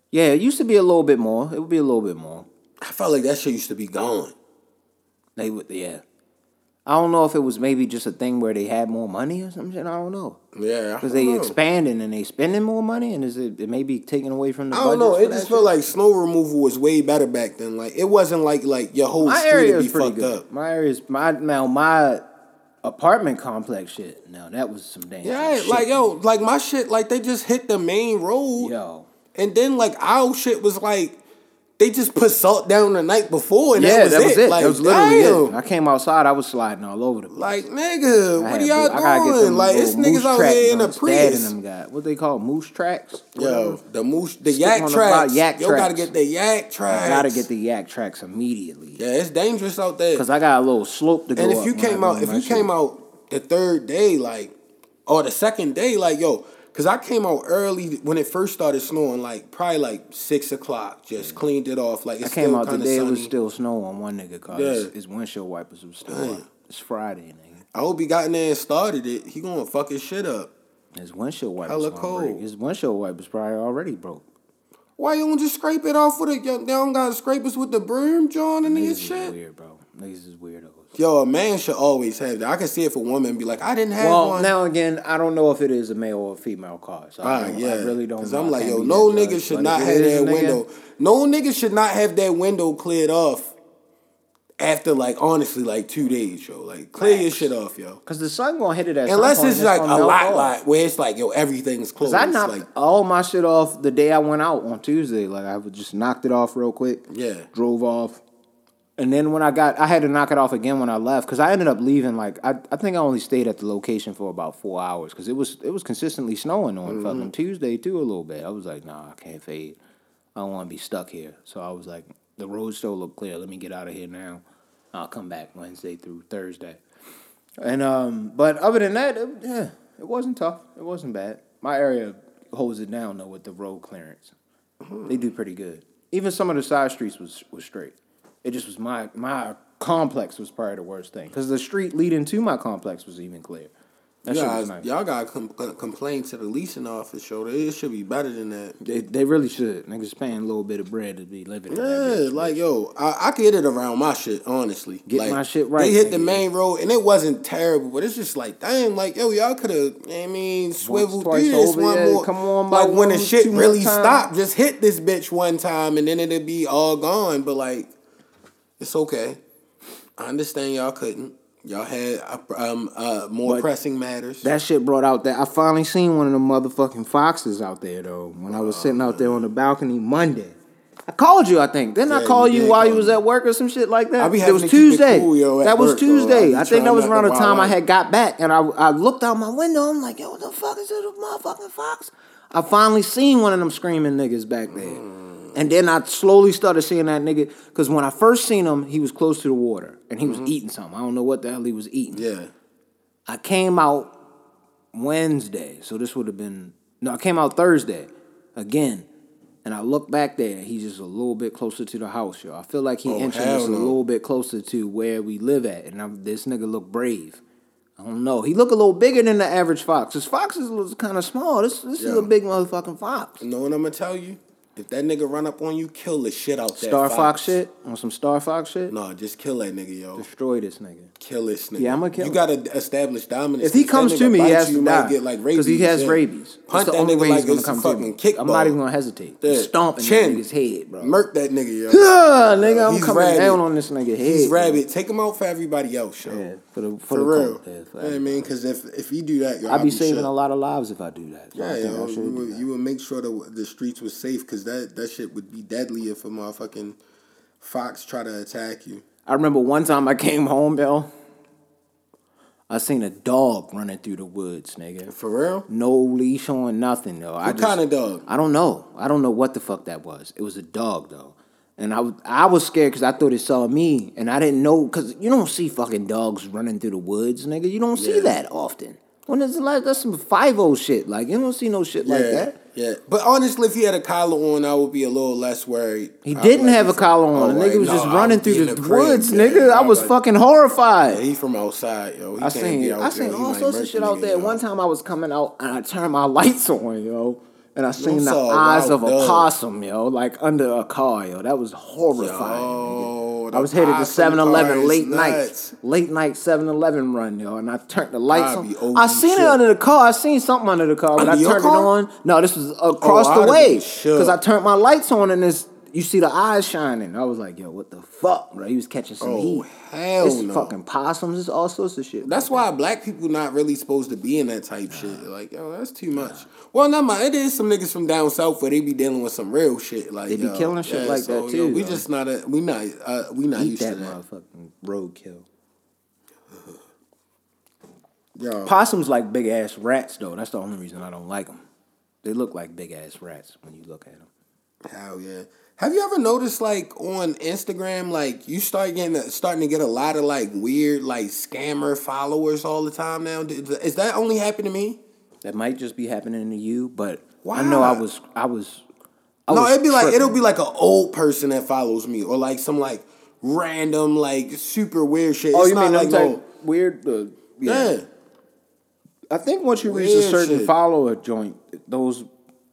yeah, it used to be a little bit more. It would be a little bit more. I felt like that shit used to be gone. They would, yeah. I don't know if it was maybe just a thing where they had more money or something. I don't know. Yeah, because they expanding and they spending more money, and it may be taken away from the budget. I don't know. It just felt like snow removal was way better back then. Like it wasn't like your whole street would be fucked up. My area's my apartment complex shit. Now that was some damn shit. Like yo, like my shit, like they just hit the main road. Yo, and then like our shit was like. They just put salt down the night before, and that was it. Like, that was literally it. I came outside, I was sliding all over the place. Like, nigga, what are y'all doing? Like, it's niggas out here in a Prius. What they call moose tracks? Yo, the yak tracks. Yo, gotta get the yak tracks. I gotta get the yak tracks immediately. Yeah, it's dangerous out there. Because I got a little slope to go up. And if you came out the third day, like, or the second day, like, yo. Because I came out early when it first started snowing, like, probably, like, 6 o'clock. Just cleaned it off. Like, it's still kind of sunny. I came out today, it was still snow on one nigga car. Yeah. His windshield wipers was still on. It's Friday, nigga. I hope he got in there and started it. He gonna fuck his shit up. His windshield wipers hella cold. His windshield wipers probably already broke. Why you don't just scrape it off with it? They don't got scrapers with the brim, John, and niggas shit? Niggas is weird, bro. Niggas is weirdos. Yo, a man should always have that. I can see if a woman be like, I didn't have one. Well, now again, I don't know if it is a male or a female car. So I really don't know. Because I'm like, yo, no nigga should not have that window. No nigga should not have that window cleared off after, like, honestly, like 2 days, yo. Like, clear your shit off, yo. Because the sun going to hit it at some point. Unless it's like a lot where it's like, yo, everything's closed. Because I knocked all my shit off the day I went out on Tuesday. Like, I just knocked it off real quick. Yeah. Drove off. And then when I had to knock it off again when I left because I ended up leaving. Like I think I only stayed at the location for about 4 hours because it was consistently snowing on fucking Tuesday too a little bit. I was like, nah, I can't fade. I don't want to be stuck here. So I was like, the roads still look clear. Let me get out of here now. I'll come back Wednesday through Thursday. And but other than that, it wasn't tough. It wasn't bad. My area holds it down though with the road clearance. Mm-hmm. They do pretty good. Even some of the side streets was straight. It just was my complex was probably the worst thing. Because the street leading to my complex was even clear. That shit was nice. Y'all got to complain to the leasing office, yo. It should be better than that. They really should. Niggas paying a little bit of bread to be living in that bitch. Like, yo, I could hit it around my shit, honestly. Get like, my shit right. They hit the main road, and it wasn't terrible, but it's just like, damn, like, yo, y'all could have, I mean, swiveled through this one more. Come on, like, when the shit really stopped, just hit this bitch one time, and then it'd be all gone. But, like, it's okay. I understand y'all couldn't. Y'all had more pressing matters. That shit brought out that. I finally seen one of the motherfucking foxes out there, though, when I was sitting out there on the balcony Monday. I called you, I think. Didn't I call you while you was at work or some shit like that? It was Tuesday. That was Tuesday. I think that was around the time I had got back, and I looked out my window. I'm like, yo, what the fuck is this motherfucking fox? I finally seen one of them screaming niggas back there. And then I slowly started seeing that nigga, because when I first seen him, he was close to the water, and he was eating something. I don't know what the hell he was eating. Yeah. I came out Wednesday, so this would have been, no, I came out Thursday again, and I looked back there, he's just a little bit closer to the house, yo. I feel like he entered us a little bit closer to where we live at, and this nigga looked brave. I don't know. He look a little bigger than the average fox. His fox is kind of small. This is a big motherfucking fox. You know what I'm going to tell you? If that nigga run up on you, kill the shit out there. Star Fox shit? On some Star Fox shit? No, just kill that nigga, yo. Destroy this nigga. Kill this nigga. Yeah, I'm gonna kill him. You gotta establish dominance. If he comes to me, he has to die. Because he has rabies. That's the only way he's gonna come to me. I'm not even gonna hesitate. Stomp in that nigga's head, bro. Murk that nigga, yo. Nigga, I'm coming down on this nigga's head. He's rabid. Take him out for everybody else, yo. Yeah, for real. You know what I mean? Because if you do that, yo, I'll be saving a lot of lives if I do that. Yeah, yo. You would make sure the streets were safe, because that shit would be deadly if a motherfucking fox try to attack you. I remember one time I came home, Bill. I seen a dog running through the woods, nigga. For real? No leash on, nothing, though. What kind of dog? I don't know. I don't know what the fuck that was. It was a dog, though. And I was scared because I thought it saw me. And I didn't know, because you don't see fucking dogs running through the woods, nigga. You don't see that often. When is like, that's some 5-0 shit. Like, you don't see no shit like that. Yeah. But honestly, if he had a collar on, I would be a little less worried. He didn't have a collar on. Nigga was just running through the woods, nigga. I was fucking horrified. Yeah, he from outside, yo. I seen all sorts of shit out there. One time I was coming out and I turned my lights on, yo. And I seen the eyes of a possum, yo. Like, under a car, yo. That was horrifying, nigga. I was headed to 7-Eleven late night 7-Eleven run, yo, and I turned the lights on. I seen it under the car. I seen something under the car, but I turned it on. No, this was across the way because I turned my lights on and you see the eyes shining. I was like, yo, what the fuck, bro? He was catching some heat. Hell no. It's fucking possums. It's all sorts of shit. That's why black people not really supposed to be in that type shit. Like, yo, that's too much. Well, not my. It is some niggas from down south where they be dealing with some real shit. Like, they be killing shit like that too. Yo, we just not. We not used to that motherfucking roadkill. Yo. Possums like big ass rats though. That's the only reason I don't like them. They look like big ass rats when you look at them. Hell yeah. Have you ever noticed, like, on Instagram, like, you starting to get a lot of, like, weird, like, scammer followers all the time now? Is that only happening to me? That might just be happening to you, but wow. I know I was it'd be tripping. Like, it'll be like an old person that follows me or, like, some, like, random, like, super weird shit. Oh, it's you not mean like no weird? Yeah. I think once you reach a certain follower joint, those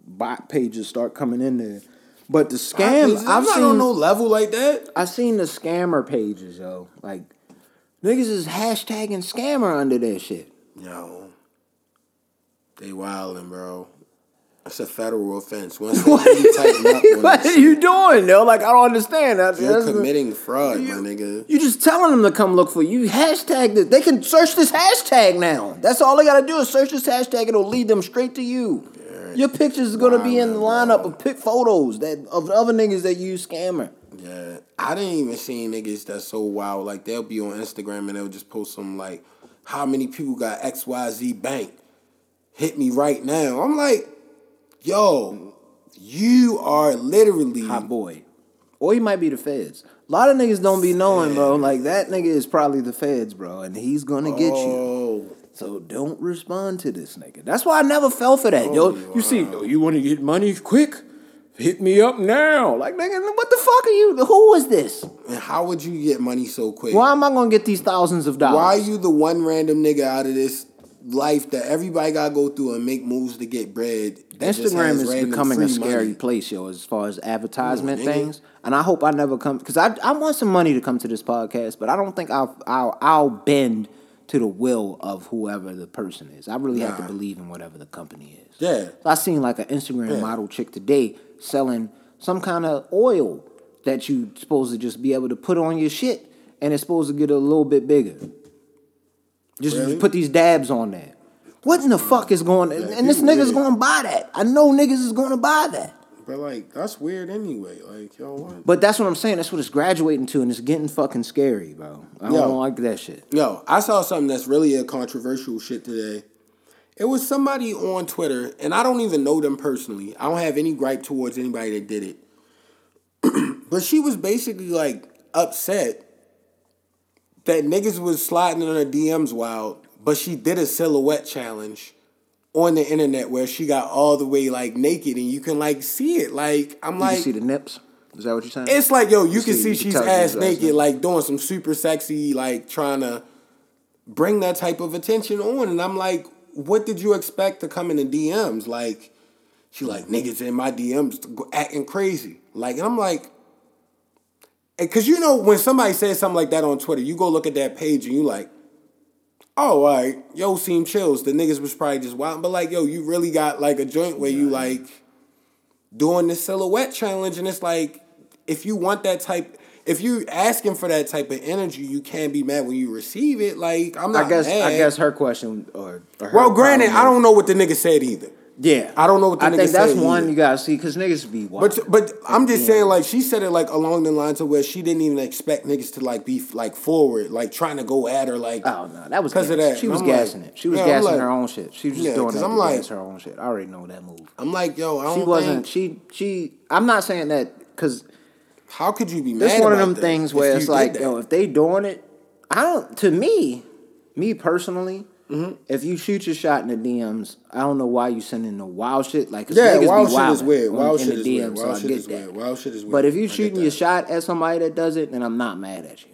bot pages start coming in there. But the scam, I've not seen on no level like that. I've seen the scammer pages, yo. Like, niggas is hashtagging scammer under their shit. Yo, they wildin', bro. That's a federal offense. Once they really tighten up on what are you doing, yo? Like, I don't understand. You're committing fraud, my nigga. You just telling them to come look for you. Hashtag this. They can search this hashtag now. That's all they gotta do is search this hashtag. It'll lead them straight to you. Your pictures is going to be in the lineup of photos of other niggas that use scammer. Yeah. I didn't even see niggas that's so wild. Like, they'll be on Instagram and they'll just post some, like, how many people got XYZ bank? Hit me right now. I'm like, yo, you are literally hot boy. Or you might be the feds. A lot of niggas don't be knowing, bro. Like, that nigga is probably the feds, bro. And he's going to get you. So don't respond to this nigga. That's why I never fell for that, yo. Wow. You see, yo, you want to get money quick? Hit me up now. Like, nigga, what the fuck are you? Who is this? And how would you get money so quick? Why am I going to get these thousands of dollars? Why are you the one random nigga out of this life that everybody got to go through and make moves to get bread? Instagram is becoming a scary place, yo, as far as advertisement things. And I hope I never come, because I want some money to come to this podcast, but I don't think I'll bend to the will of whoever the person is. I really have to believe in whatever the company is. Yeah. So I seen like an Instagram model chick today selling some kind of oil that you supposed to just be able to put on your shit, and it's supposed to get a little bit bigger. Just put these dabs on there. What in the fuck is going on? Yeah, and this nigga's going to buy that. I know niggas is going to buy that. But, like, that's weird anyway. Like, yo, what? But that's what I'm saying. That's what it's graduating to, and it's getting fucking scary, bro. I don't like that shit. Yo, I saw something that's really a controversial shit today. It was somebody on Twitter, and I don't even know them personally. I don't have any gripe towards anybody that did it. But she was basically, like, upset that niggas was sliding in her DMs wild, but she did a silhouette challenge on the internet where she got all the way, like, naked, and you can, like, see it. Like, I'm like, you can see the nips? Is that what you're saying? It's like, yo, you can see she's ass naked, like, doing some super sexy, like, trying to bring that type of attention on. And I'm like, what did you expect to come in the DMs? Like, she like, niggas in my DMs acting crazy. Like, and I'm like, because, you know, when somebody says something like that on Twitter, you go look at that page and you like, oh, all right, yo, seem chills. The niggas was probably just wild. But, like, yo, you really got, like, a joint where you, like, doing the silhouette challenge. And it's like, if you want that type, if you asking for that type of energy, you can't be mad when you receive it. Like, I'm not mad. I guess her question or her problem. Granted, I don't know what the nigga said either. Yeah, I don't know what the niggas say. I think that's one you gotta see because niggas be wild. But I'm just saying, like, she said it like along the lines of where she didn't even expect niggas to like be like forward, like trying to go at her, like. Oh no, that was because of that. She was gassing it. She was gassing her own shit. She was just doing that to gas her own shit. I already know that move. I'm like, yo, I don't. She wasn't. She. I'm not saying that because. How could you be mad? It's one of them things where it's like, yo, if they doing it, I don't. To me personally. Mm-hmm. If you shoot your shot in the DMs, I don't know why you sending the wild shit. Like, wild shit is weird. Wild shit is weird. Wild shit is weird. Wild shit is weird. But if you shooting your shot at somebody that does it, then I'm not mad at you.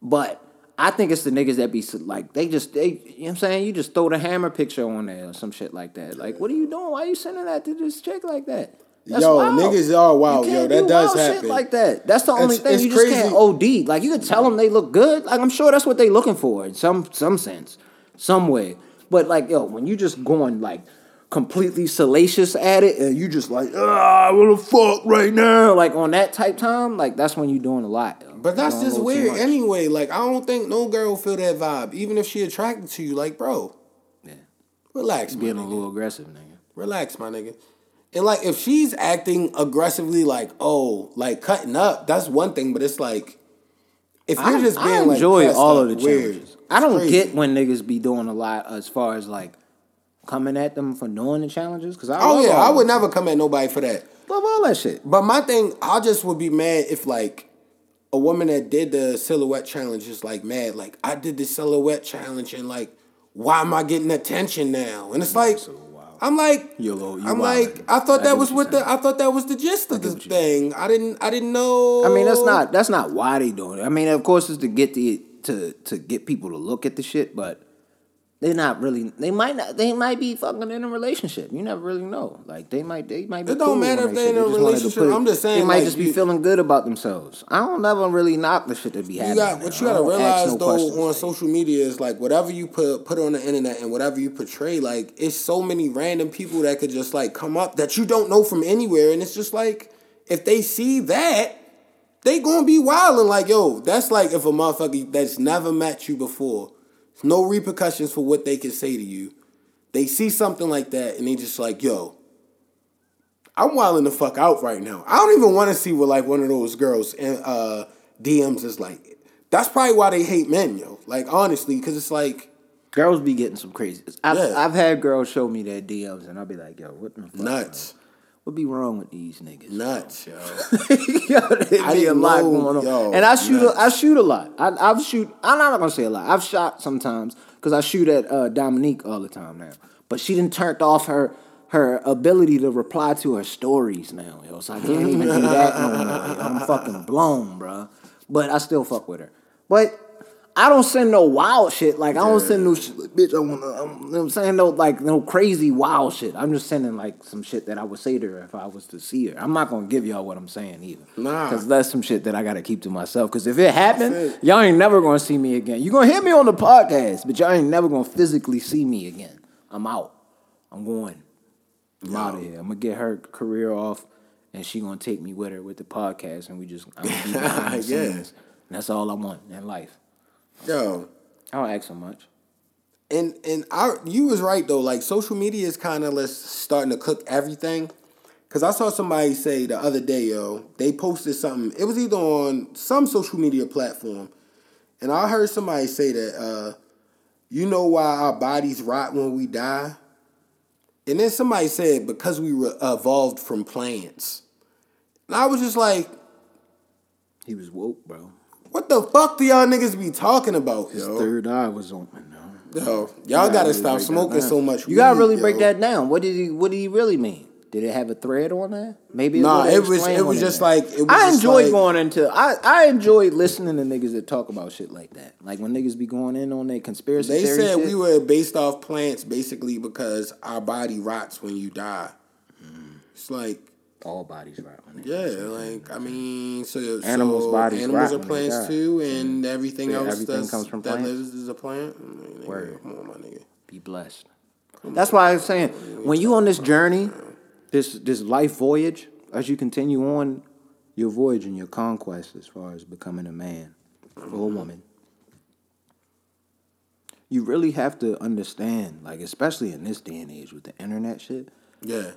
But I think it's the niggas that be like, they you know what I'm saying? You just throw the hammer picture on there or some shit like that. Like, what are you doing? Why are you sending that to this chick like that? That's wild. Niggas are wild. You can't do wild shit like that. That's the only thing. You just can't OD. Like, you can tell them they look good. Like, I'm sure that's what they looking for in some sense. Some way. But, like, yo, when you just going, like, completely salacious at it, and you just like, ah, what the fuck right now? Like, on that type time, like, that's when you doing a lot. Yo. But that's just weird anyway. Like, I don't think no girl feel that vibe, even if she attracted to you. Like, bro. Yeah. Relax, being a little aggressive, nigga. Relax, my nigga. And, like, if she's acting aggressively like, oh, like, cutting up, that's one thing. But it's like, if you're just being, like, enjoy all of the challenges. I don't get when niggas be doing a lot as far as, like, coming at them for doing the challenges. Cause I would never come at nobody for that. Love all that shit. But my thing, I just would be mad if, like, a woman that did the silhouette challenge is, like, mad. Like, I did the silhouette challenge and, like, why am I getting attention now? And it's like, I'm like, I thought that was what the gist of the thing. I didn't know. I mean, that's not why they doing it. I mean, of course, it's to get to get people to look at the shit, but they're not really. They might be fucking in a relationship. You never really know. Like they might be. It don't matter if they're in a relationship. I'm just saying, they might just be feeling good about themselves. I don't never really knock the shit that be happening. What you gotta realize though on social media is like whatever you put on the internet and whatever you portray, like it's so many random people that could just like come up that you don't know from anywhere, and it's just like if they see that. They gonna be wild and like, yo, that's like if a motherfucker that's never met you before, no repercussions for what they can say to you. They see something like that and they just like, yo, I'm wilding the fuck out right now. I don't even want to see what like one of those girls in DMs is like. That's probably why they hate men, yo. Like, honestly, because it's like. Girls be getting some crazy. I've had girls show me their DMs and I'll be like, yo, what the fuck? Nuts. Bro? What be wrong with these niggas? Nuts, yo. I be a lot going on. Yo, and I shoot a lot. I'm not gonna say a lot. I've shot sometimes because I shoot at Dominique all the time now. But she done turned off her ability to reply to her stories now, yo. So I can't even do that no more. Yo. I'm fucking blown, bro. But I still fuck with her. But I don't send no wild shit. Like, I don't send no shit. Like, bitch, I'm saying no, like, no crazy wild shit. I'm just sending, like, some shit that I would say to her if I was to see her. I'm not going to give y'all what I'm saying either. Nah. Because that's some shit that I got to keep to myself. Because if it happened, y'all ain't never going to see me again. You're going to hear me on the podcast, but y'all ain't never going to physically see me again. I'm out. I'm going. I'm out of here. I'm going to get her career off, and she going to take me with her with the podcast, and I'm going to be behind the scenes. And that's all I want in life. Yo, I don't ask so much. You was right though. Like social media is kind of starting to cook everything. Cause I saw somebody say the other day, yo, they posted something. It was either on some social media platform, and I heard somebody say that, you know why our bodies rot when we die, and then somebody said because we evolved from plants, and I was just like, he was woke, bro. What the fuck do y'all niggas be talking about, yo? His third eye was open, though. Yo, y'all gotta stop smoking so much weed, you gotta really break that down. What did he really mean? Did it have a thread on there? Maybe it was just like... I enjoy going into... I enjoy listening to niggas that talk about shit like that. Like when niggas be going in on their conspiracy theory shit. They said we were based off plants basically because our body rots when you die. Mm. It's like... All bodies rot when they die. Yeah, like, I mean, so animals are plants too, and everything else that lives is a plant. I mean, word. Come on, my nigga. Be blessed. That's why I'm saying, when you on this journey, this life voyage, as you continue on your voyage and your conquest as far as becoming a man or a woman, you really have to understand, like, especially in this day and age with the internet shit, Yeah.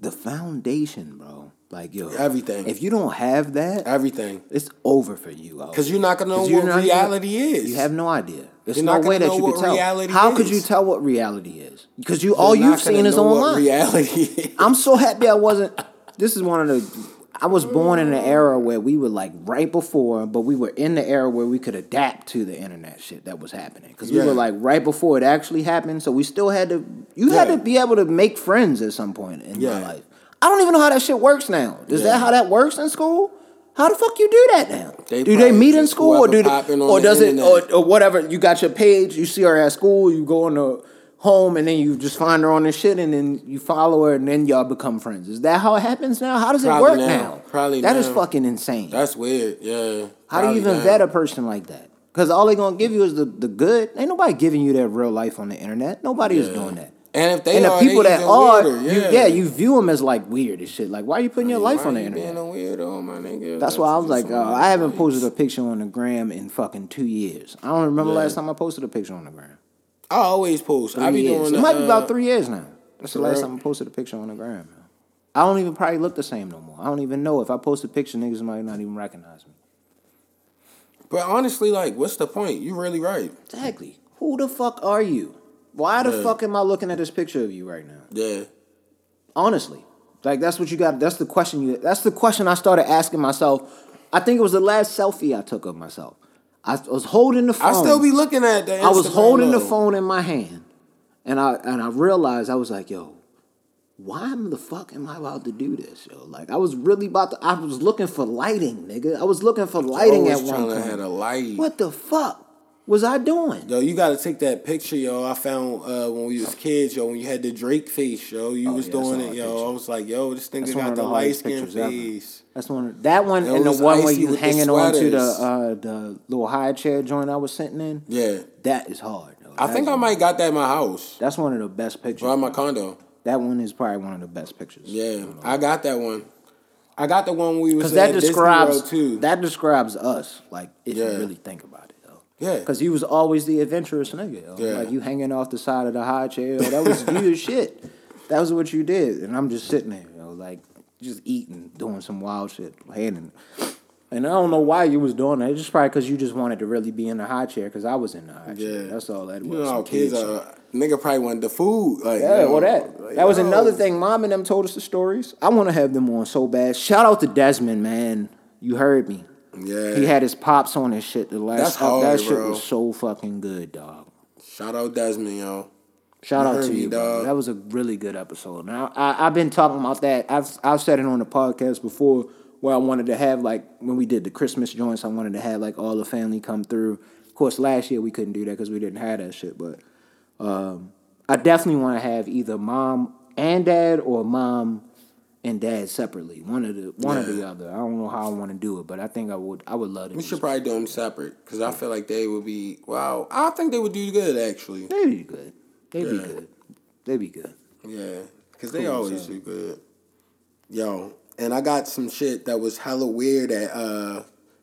The foundation, bro. Like, yo. Everything. If you don't have that. Everything. It's over for you. Because you're not going to know what reality is. You have no idea. There's no way that you could tell. How could you tell what reality is? Because all you've seen is online. Reality is. I'm so happy I wasn't. This is one of the. I was born in an era where we were like right before, but we were in the era where we could adapt to the internet shit that was happening. Because we were like right before it actually happened. So we still had to, you had to be able to make friends at some point in your life. I don't even know how that shit works now. Is that how that works in school? How the fuck you do that now? Do they meet in school or whatever? You got your page, you see her at school, you go on the home and then you just find her on this shit and then you follow her and then y'all become friends. Is that how it happens now? How does it work now? Probably that is fucking insane. That's weird. Yeah. How do you even vet a person like that? Because all they gonna give you is the good. Ain't nobody giving you that real life on the internet. Nobody is doing that. And if they the people that are, you view them as like weird and shit. Like, why are you putting your life on the internet? Being a weirdo, my nigga. That's why I was like, I haven't posted a picture on the gram in fucking 2 years. I don't remember last time I posted a picture on the gram. I always post. I be doing it. Might be about 3 years now. That's the last time I posted a picture on the gram. I don't even probably look the same no more. I don't even know if I post a picture, niggas might not even recognize me. But honestly, like, what's the point? You really right. Exactly. Who the fuck are you? Why the fuck am I looking at this picture of you right now? Yeah. Honestly, like that's what you got. That's the question. That's the question I started asking myself. I think it was the last selfie I took of myself. I was holding the phone. I still be looking at that. I was holding the phone in my hand, and I realized I was like, yo, why the fuck am I about to do this, yo? Like, I was really about to. I was looking for lighting, nigga. I was looking for lighting at one point. Had a light. What the fuck was I doing? Yo, you got to take that picture, yo. I found when we was kids, yo, when you had the Drake face, yo. You was doing it, yo. Picture. I was like, yo, this nigga got the light skin face. That's one. That one and the one where you hanging onto the little high chair joint I was sitting in. Yeah, that is hard. Though. I think I might got that in my house. That's one of the best pictures. Or in my condo. That one is probably one of the best pictures. Yeah, I got that one. I got the one we was at Disney World too. That describes us, like if you really think about it, though. Yeah, because you was always the adventurous nigga. Yeah. Like you hanging off the side of the high chair. That was you shit. That was what you did, and I'm just sitting there, like. Just eating, doing some wild shit, handing. And I don't know why you was doing that. It's just probably because you just wanted to really be in the high chair. Because I was in the high chair. That's all that was. You know how kids are. Nigga probably wanted the food. Like, yeah, well that. Like, that was another thing. Mom and them told us the stories. I want to have them on so bad. Shout out to Desmond, man. You heard me. Yeah. He had his pops on and shit. The last time that shit was so fucking good, dog. Shout out Desmond, yo. Shout out to you, dog. That was a really good episode. Now I've been talking about that. I've said it on the podcast before, where I wanted to have like when we did the Christmas joints. I wanted to have like all the family come through. Of course, last year we couldn't do that because we didn't have that shit. But I definitely want to have either mom and dad or mom and dad separately. One or the other. I don't know how I want to do it, but I think I would love it. We should probably do them separate because I feel like they would be. Wow, I think they would do good actually. They'd be good. They be good. Yeah, because they always do good. Yo, and I got some shit that was hella weird at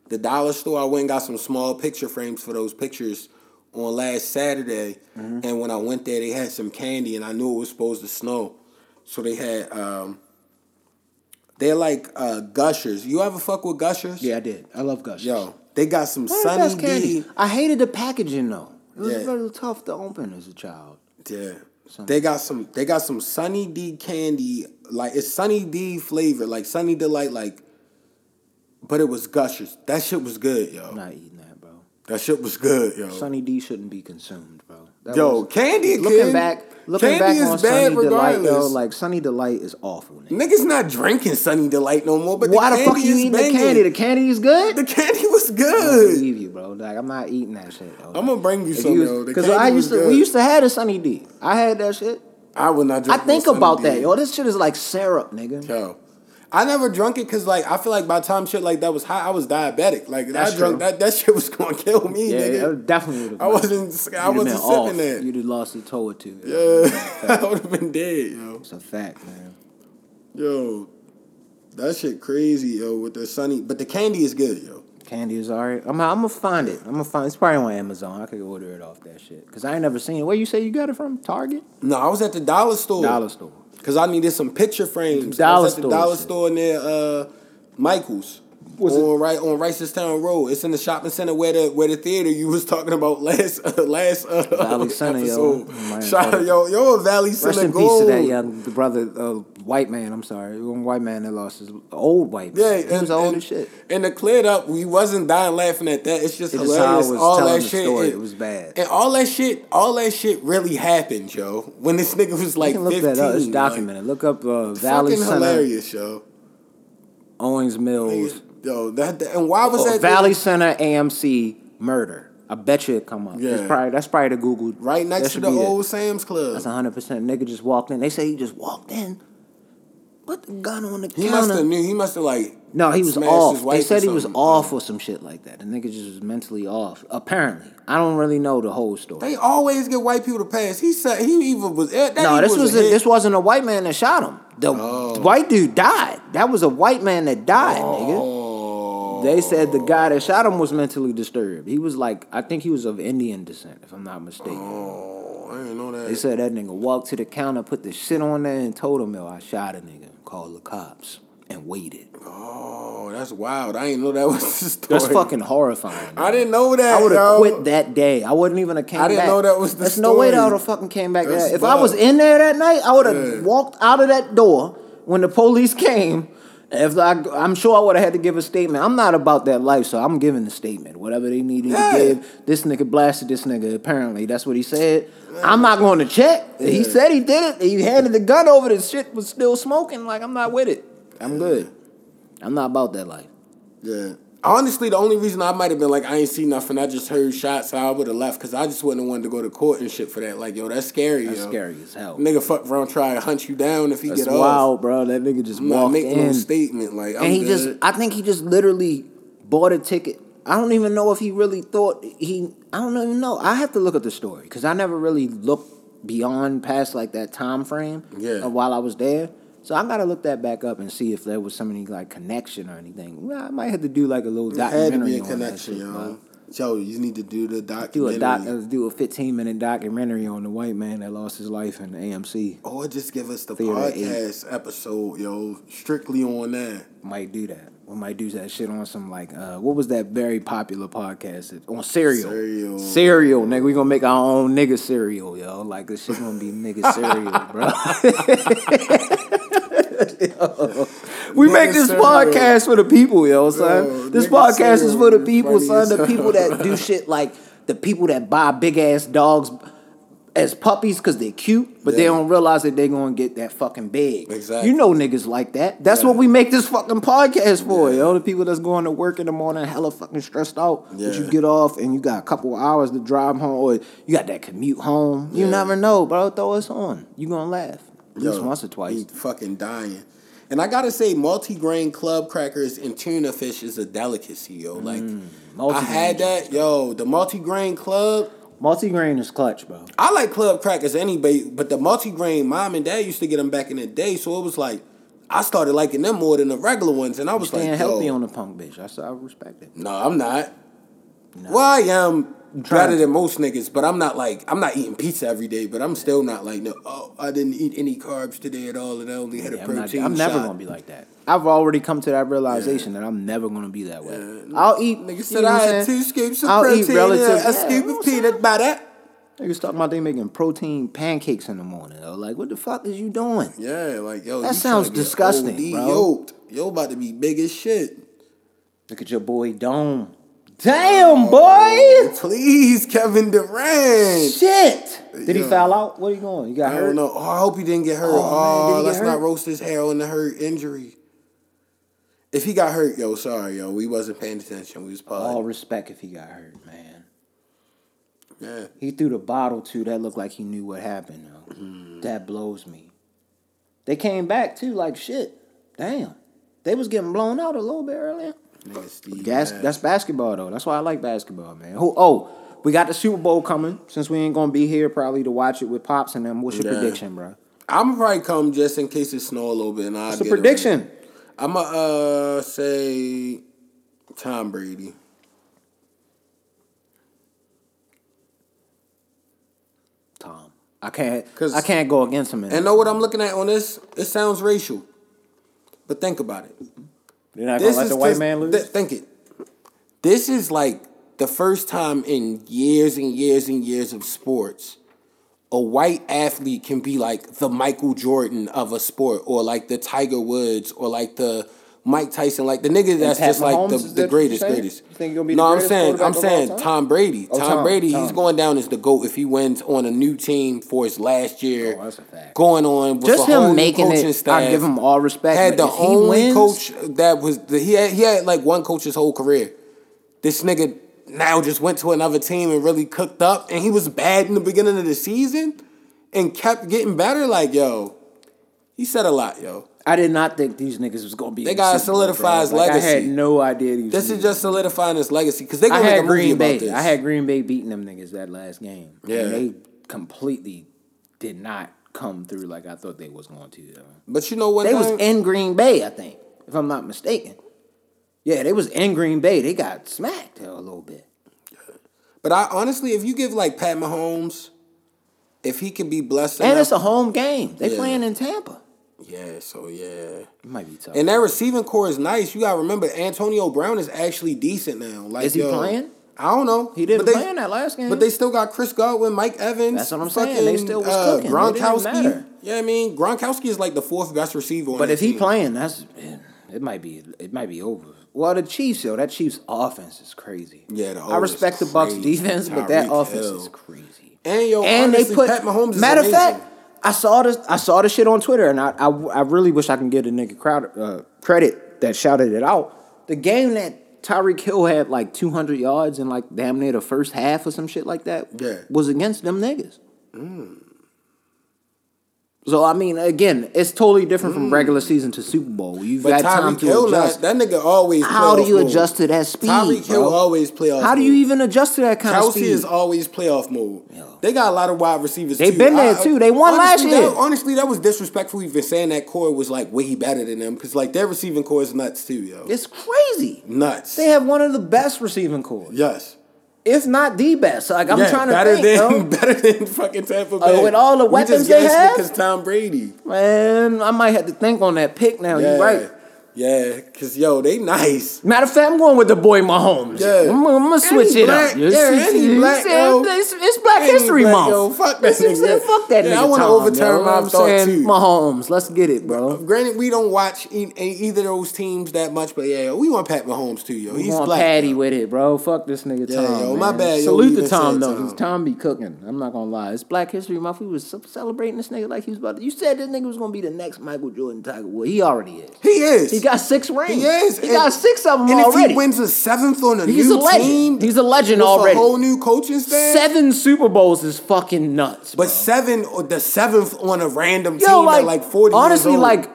the dollar store. I went and got some small picture frames for those pictures on last Saturday. Mm-hmm. And when I went there, they had some candy, and I knew it was supposed to snow. So they had, they're like Gushers. You ever fuck with Gushers? Yeah, I did. I love Gushers. Yo, they got some Sunny D. I hated the packaging, though. It was a little tough to open as a child. Yeah, they got some Sunny D candy, like it's Sunny D flavor, like Sunny Delight, like. But it was Gushers. That shit was good, yo. I'm not eating that, bro. That shit was good, yo. Sunny D shouldn't be consumed, bro. Looking back on Sunny Delight, yo, like Sunny Delight is awful. Niggas not drinking Sunny Delight no more. But why the fuck you eating the candy? The candy is good. The candy was good. I believe you, bro. Like I'm not eating that shit. Bro. I'm gonna bring you some, yo. Because we used to have a Sunny D. I had that shit. I would not drink. I think about that, yo. This shit is like syrup, nigga. Yo, I never drunk it because like I feel like by the time shit like that was hot, I was diabetic. Like I drunk that shit was gonna kill me, nigga. Yeah, definitely. I wasn't sipping that. You'd have lost a toe or two. Yeah, I would have been dead, yo. It's a fact, man. Yo, that shit crazy, yo. With the Sunny, but the candy is good, yo. Candy is all right. I'm going to find it. It's probably on Amazon. I could order it off that shit. Because I ain't never seen it. Where you say you got it from? Target? No, I was at the dollar store. Because I needed some picture frames. I was at the dollar store near Michael's. On Ricerstown Road. It's in the shopping center where the theater you was talking about last Valley Center, episode. Yo, Valley Center. Rest in peace to that young brother, white man. I'm sorry, white man that lost his old white man. Yeah, he was old as shit. And to clear it up, we wasn't dying laughing at that. It's just hilarious. All that shit. It was bad. And all that shit really happened, yo. When this nigga was like 15, look that up. It's documented. Look up Valley Center. Fucking hilarious, yo. Owings Mills. Yo, and why was that Valley Center AMC murder? I bet you it come up. Yeah. That's probably the Google. Right next to the old Sam's Club. That's 100%. Nigga just walked in. They say he just walked in. Put the gun on the counter. He must have No, he was off. They said he was off or some shit like that. The nigga just was mentally off. Apparently. I don't really know the whole story. They always get white people to pass. He said he even was... This wasn't a white man that shot him. The white dude died. That was a white man that died, nigga. They said the guy that shot him was mentally disturbed. He was like, I think he was of Indian descent, if I'm not mistaken. Oh, I didn't know that. They said that nigga walked to the counter, put the shit on there, and told him, yo, I shot a nigga. Called the cops and waited. Oh, that's wild. I didn't know that was the story. That's fucking horrifying. I didn't know that, I would have quit that day. I wouldn't even have came back. I didn't know that was the story. There's no way that I would have fucking came back. If I was in there that night, I would have walked out of that door when the police came. I'm sure I would have had to give a statement. I'm not about that life, so I'm giving the statement. Whatever they needed to give. This nigga blasted this nigga, apparently. That's what he said. I'm not going to check. Yeah. He said he did it. He handed the gun over. The shit was still smoking. Like, I'm not with it. I'm good. I'm not about that life. Yeah. Honestly, the only reason I might have been like, I ain't see nothing. I just heard shots. So I would have left because I just wouldn't have wanted to go to court and shit for that. Like, yo, that's scary. That's scary as hell. Nigga, fuck around, try to hunt you down if he get off. That's wild, bro. That nigga just walked in. I'm not making no statement. Like, and I think he just literally bought a ticket. I don't even know if he really thought I don't even know. I have to look at the story because I never really looked past like that time frame while I was there. So I gotta look that back up and see if there was some like connection or anything. Well, I might have to do like a little documentary. There had to be a connection, yo. Joe, you need to do the documentary. Do a 15-minute documentary on the white man that lost his life in the AMC. Or just give us the podcast episode, yo, strictly on that. Might do that. We might do that shit on some like what was that very popular podcast on cereal? Cereal, nigga. We gonna make our own nigga cereal, yo. Like this shit gonna be nigga cereal, bro. Yo. We make this podcast for the people, yo, son. Yo, this podcast is for the people, son. The people that do shit like the people that buy big ass dogs as puppies because they're cute, but they don't realize that they're gonna get that fucking big. Exactly. You know niggas like that. That's what we make this fucking podcast for, yo. The people that's going to work in the morning, hella fucking stressed out. But you get off and you got a couple hours to drive home, or you got that commute home. You never know, bro. Throw us on. You gonna laugh. At least once or twice. He's fucking dying. And I gotta say, multi-grain club crackers and tuna fish is a delicacy, yo. Like, I had that, yo. The multi-grain club. Multi-grain is clutch, bro. I like club crackers anyway, but the multi-grain, mom and dad used to get them back in the day, so it was like, I started liking them more than the regular ones, and I was staying healthy on the punk, bitch. I respect it. No, I'm not. No. Well, I am. Better than most niggas, but I'm not eating pizza every day, but I'm still not like, I didn't eat any carbs today at all, and I only had a protein shot. I'm never going to be like that. I've already come to that realization that I'm never going to be that way. I'll eat... Nigga said I had 2 scoops of protein, a scoop of peanut butter. Niggas talking about they making protein pancakes in the morning, though. Like, what the fuck is you doing? Yeah, like, yo... That sounds disgusting, bro. Yo, about to be big as shit. Look at your boy Dome. Damn, boy! Please, Kevin Durant. Shit! Did he foul out? Where you going? You got hurt? I don't know. Oh, I hope he didn't get hurt. Oh, let's not roast his hair on the hurt injury. If he got hurt, yo, sorry, yo. We wasn't paying attention. We was pausing. All respect if he got hurt, man. Yeah. He threw the bottle, too. That looked like he knew what happened, though. Mm. That blows me. They came back, too, like shit. Damn. They was getting blown out a little bit earlier. That's basketball, though. That's why I like basketball, man. We got the Super Bowl coming. Since we ain't going to be here probably to watch it with Pops and them, what's your prediction, bro? I'm probably come just in case it snow a little bit. What's your prediction? I'm going to say Tom Brady. Tom. I can't go against him. And know what I'm looking at on this? It sounds racial. But think about it. You're not going to let the white man lose? Think it. This is like the first time in years and years and years of sports a white athlete can be like the Michael Jordan of a sport, or like the Tiger Woods, or like the Mike Tyson, like the nigga that's just like the greatest. You think he'll be the greatest? I'm saying Tom Brady. Tom Brady, he's going down as the GOAT if he wins on a new team for his last year. Oh, that's a fact. Going on with just a whole new coaching staff. I give him all respect. Had the only coach that was he had like one coach his whole career. This nigga now just went to another team and really cooked up, and he was bad in the beginning of the season and kept getting better. Like, yo, he said a lot, yo. I did not think these niggas was going to be. They got to solidify his legacy. I had no idea these This is just solidifying his legacy because they going to make a movie about this. I had Green Bay beating them niggas that last game. Yeah. And they completely did not come through like I thought they was going to. But you know what? They was in Green Bay, I think, if I'm not mistaken. Yeah, they was in Green Bay. They got smacked a little bit. But I honestly, if you give like Pat Mahomes, if he can be blessed enough, and it's a home game. They playing in Tampa. Yeah, so yeah. It might be tough. And that receiving core is nice. You gotta remember Antonio Brown is actually decent now. Like, is he playing? I don't know. He didn't play in that last game. But they still got Chris Godwin, Mike Evans. That's what I'm saying. They still was cooking. Gronkowski. Yeah, I mean, Gronkowski is like the fourth best receiver on the team. But if he playing, that's it might be over. Well, the Chiefs, yo, that Chiefs offense is crazy. Yeah, the I respect the Bucs defense, but that offense is crazy. And yo, honestly, they put Pat Mahomes is matter amazing. Of fact, I saw this shit on Twitter, and I really wish I can give the nigga Crowder credit that shouted it out. The game that Tyreek Hill had like 200 yards in like damn near the first half or some shit like that was against them niggas. Mm. So, I mean, again, it's totally different from regular season to Super Bowl. You've got time to adjust. That nigga always How do you adjust to that speed, Tyreek Hill always playoff How do you even adjust to that kind of speed? Kelsey is always playoff mode. Yo. They got a lot of wide receivers, They've been there, too. They won last year. Honestly, that was disrespectful even saying that core was, like, way better than them. Because, like, their receiving core is nuts, too, yo. It's crazy. Nuts. They have one of the best receiving cores. Yes. If not the best. Like, I'm trying to think, better than fucking Tampa Bay. With all the weapons they have? Because Tom Brady. Man, I might have to think on that pick now. Yeah. You're right. Yeah, because, yo, they nice. Matter of fact, I'm going with the boy Mahomes. Yeah. I'm going to switch it up. Yeah, he's black, yo. It's Black History Month. Yo, fuck that nigga. Fuck that nigga, I want to overturn my thought, too. Mahomes, let's get it, bro. Granted, we don't watch either of those teams that much, but, yeah, we want Pat Mahomes, too, yo. He's black. Patty with it, bro. Fuck this nigga, Tom. Yeah, yo, my bad, yo. Salute to Tom, though. Tom be cooking. I'm not going to lie. It's Black History Month. We was celebrating this nigga like he was about to. You said this nigga was going to be the next Michael Jordan Tiger Woods. He already is. He is. He got 6 rings. He got 6 of them already. And if he wins a 7th on a new team, he's a legend already. A whole new coaching staff. 7 Super Bowls is fucking nuts. But 7, or the 7th on a random team at like 40 years old. Honestly, like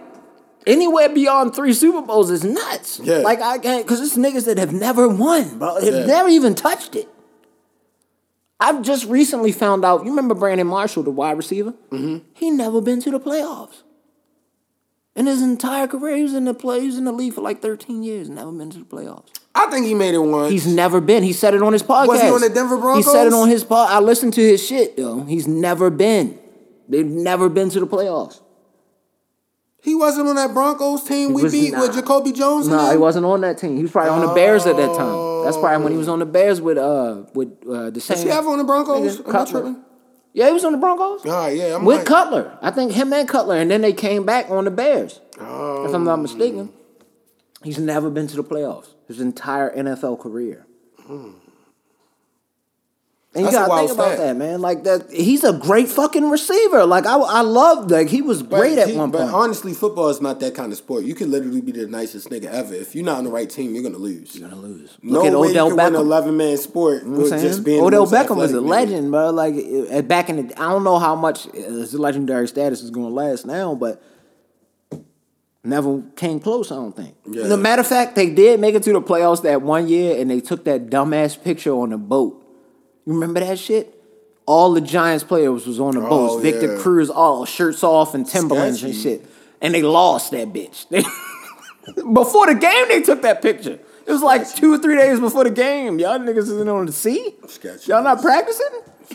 anywhere beyond 3 Super Bowls is nuts. Yeah. Like I can't, because it's niggas that have never won, bro. Have never even touched it. I've just recently found out. You remember Brandon Marshall, the wide receiver? Mm-hmm. He never been to the playoffs. In his entire career, he was in the league for like 13 years, never been to the playoffs. I think he made it once. He's never been. He said it on his podcast. Was he on the Denver Broncos? He said it on his podcast. I listened to his shit, though. He's never been. They've never been to the playoffs. He wasn't on that Broncos team we beat with Jacoby Jones? No, he wasn't on that team. He was probably on the Bears at that time. That's probably when he was on the Bears with the same. Was he ever on the Broncos? Am I tripping? Yeah, he was on the Broncos. All right, yeah. With Cutler. I think him and Cutler. And then they came back on the Bears. If I'm not mistaken. He's never been to the playoffs his entire NFL career. Mm. And you got to think about that, man. Like, that, he's a great fucking receiver. Like, I love, like, he was great at one point. But honestly, football is not that kind of sport. You can literally be the nicest nigga ever. If you're not on the right team, you're going to lose. You're going to lose. No way you can win an 11-man sport with just being Odell Beckham is a legend, bro. Like, back in the, I don't know how much his legendary status is going to last now, but never came close, I don't think. Yeah. As a matter of fact, they did make it to the playoffs that one year, and they took that dumbass picture on the boat. You remember that shit? All the Giants players was on the boats. Victor Cruz, all shirts off and Timberlands and shit. And they lost that bitch. Before the game, they took that picture. It was like 2 or 3 days before the game. Y'all niggas isn't on the sea? Sketchy. Y'all not practicing?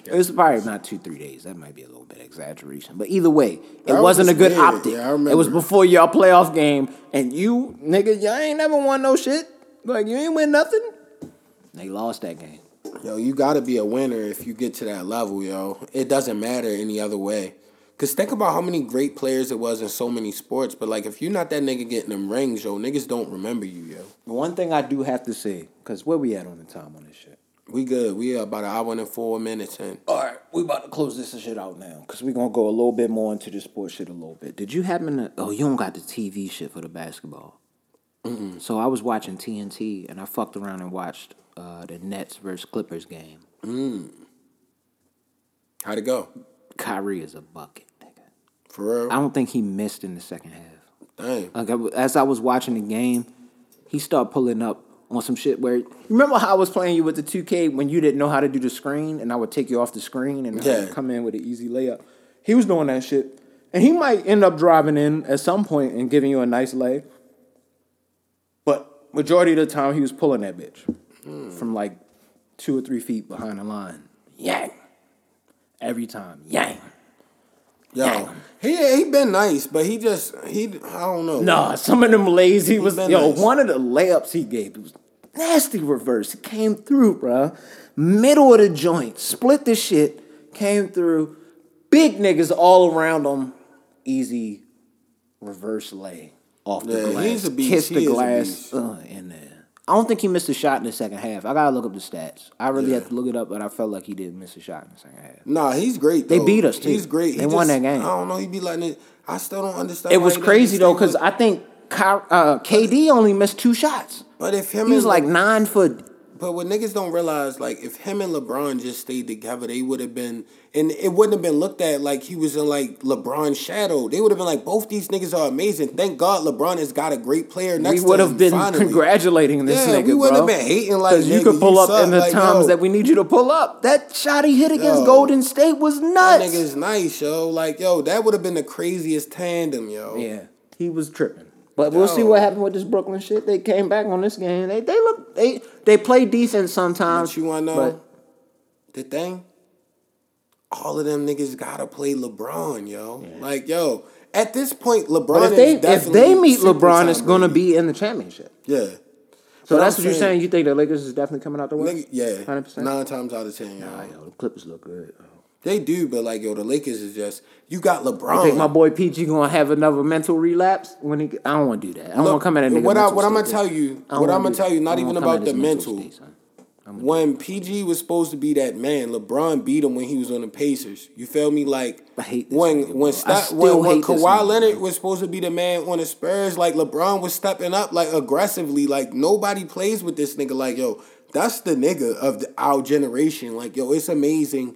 It's probably not 2-3 days. That might be a little bit of exaggeration. But either way, it wasn't a good optic. Yeah, I remember. It was before y'all playoff game. And you, nigga, y'all ain't never won no shit. Like, you ain't win nothing. They lost that game. Yo, you got to be a winner if you get to that level, yo. It doesn't matter any other way. Because think about how many great players it was in so many sports. But, like, if you're not that nigga getting them rings, yo, niggas don't remember you, yo. One thing I do have to say, because where we at on the time on this shit? We good. We about an hour and 4 minutes in. All right. We about to close this shit out now because we're going to go a little bit more into the sports shit a little bit. Did you happen to... Oh, you don't got the TV shit for the basketball. Mm-mm. So I was watching TNT and I fucked around and watched the Nets versus Clippers game. Mm. How'd it go? Kyrie is a bucket, nigga. For real? I don't think he missed in the second half. Dang. Like, as I was watching the game, he started pulling up on some shit where... Remember how I was playing you with the 2K when you didn't know how to do the screen and I would take you off the screen and I would come in with an easy layup? He was doing that shit. And he might end up driving in at some point and giving you a nice leg. But majority of the time, he was pulling that bitch from like 2 or 3 feet behind the line. Yang. Every time. Yang. Yo, he been nice, but he I don't know. Nah, some of them lays he was, yo, nice. One of the layups he gave, it was nasty reverse. He came through, bro. Middle of the joint, split the shit, came through. Big niggas all around him. Easy reverse lay off the glass. He's a beast. Kissed the glass in there. I don't think he missed a shot in the second half. I got to look up the stats. I really have to look it up, but I felt like he didn't miss a shot in the second half. Nah, he's great, though. They beat us, too. He's great. They won that game. I don't know. He be like that. I still don't understand. It was crazy, though, because I think KD only missed 2 shots. But if him he was like 9 foot. But what niggas don't realize, like, if him and LeBron just stayed together, they would have been, and it wouldn't have been looked at like he was in, like, LeBron's shadow. They would have been like, both these niggas are amazing. Thank God LeBron has got a great player next to him. We would have been congratulating this nigga, bro. Yeah, we would have been hating, like, because you could pull up in the times that we need you to pull up. That shot he hit against Golden State was nuts. That nigga's nice, yo. Like, yo, that would have been the craziest tandem, yo. Yeah, he was tripping. But we'll see what happened with this Brooklyn shit. They came back on this game. They play decent sometimes. But you want to know the thing? All of them niggas got to play LeBron, yo. Yeah. Like, yo, at this point, LeBron is definitely... If they meet LeBron, it's going to be in the championship. Yeah. So that's what you're saying? You think the Lakers is definitely coming out the way? Yeah. 100%? 9 times out of 10, yo. Nah, yo, the Clippers look good, yo. They do, but, like, yo, the Lakers is just, you got LeBron. You think my boy PG going to have another mental relapse? I don't want to do that. I don't want to come at a nigga. What I'm going to tell you, not even about the mental. When PG was supposed to be that man, LeBron beat him when he was on the Pacers. You feel me? Like, I hate this when Kawhi Leonard was supposed to be the man on the Spurs, like, LeBron was stepping up, like, aggressively. Like, nobody plays with this nigga. Like, yo, that's the nigga of our generation. Like, yo, it's amazing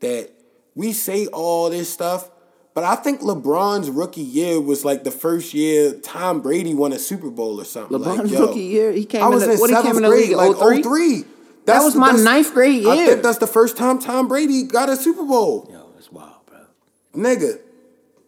that we say all this stuff, but I think LeBron's rookie year was like the first year Tom Brady won a Super Bowl or something. LeBron's rookie year, he came in the league, like 03. That was my 9th grade year. I think that's the first time Tom Brady got a Super Bowl. Yo, that's wild, bro. Nigga.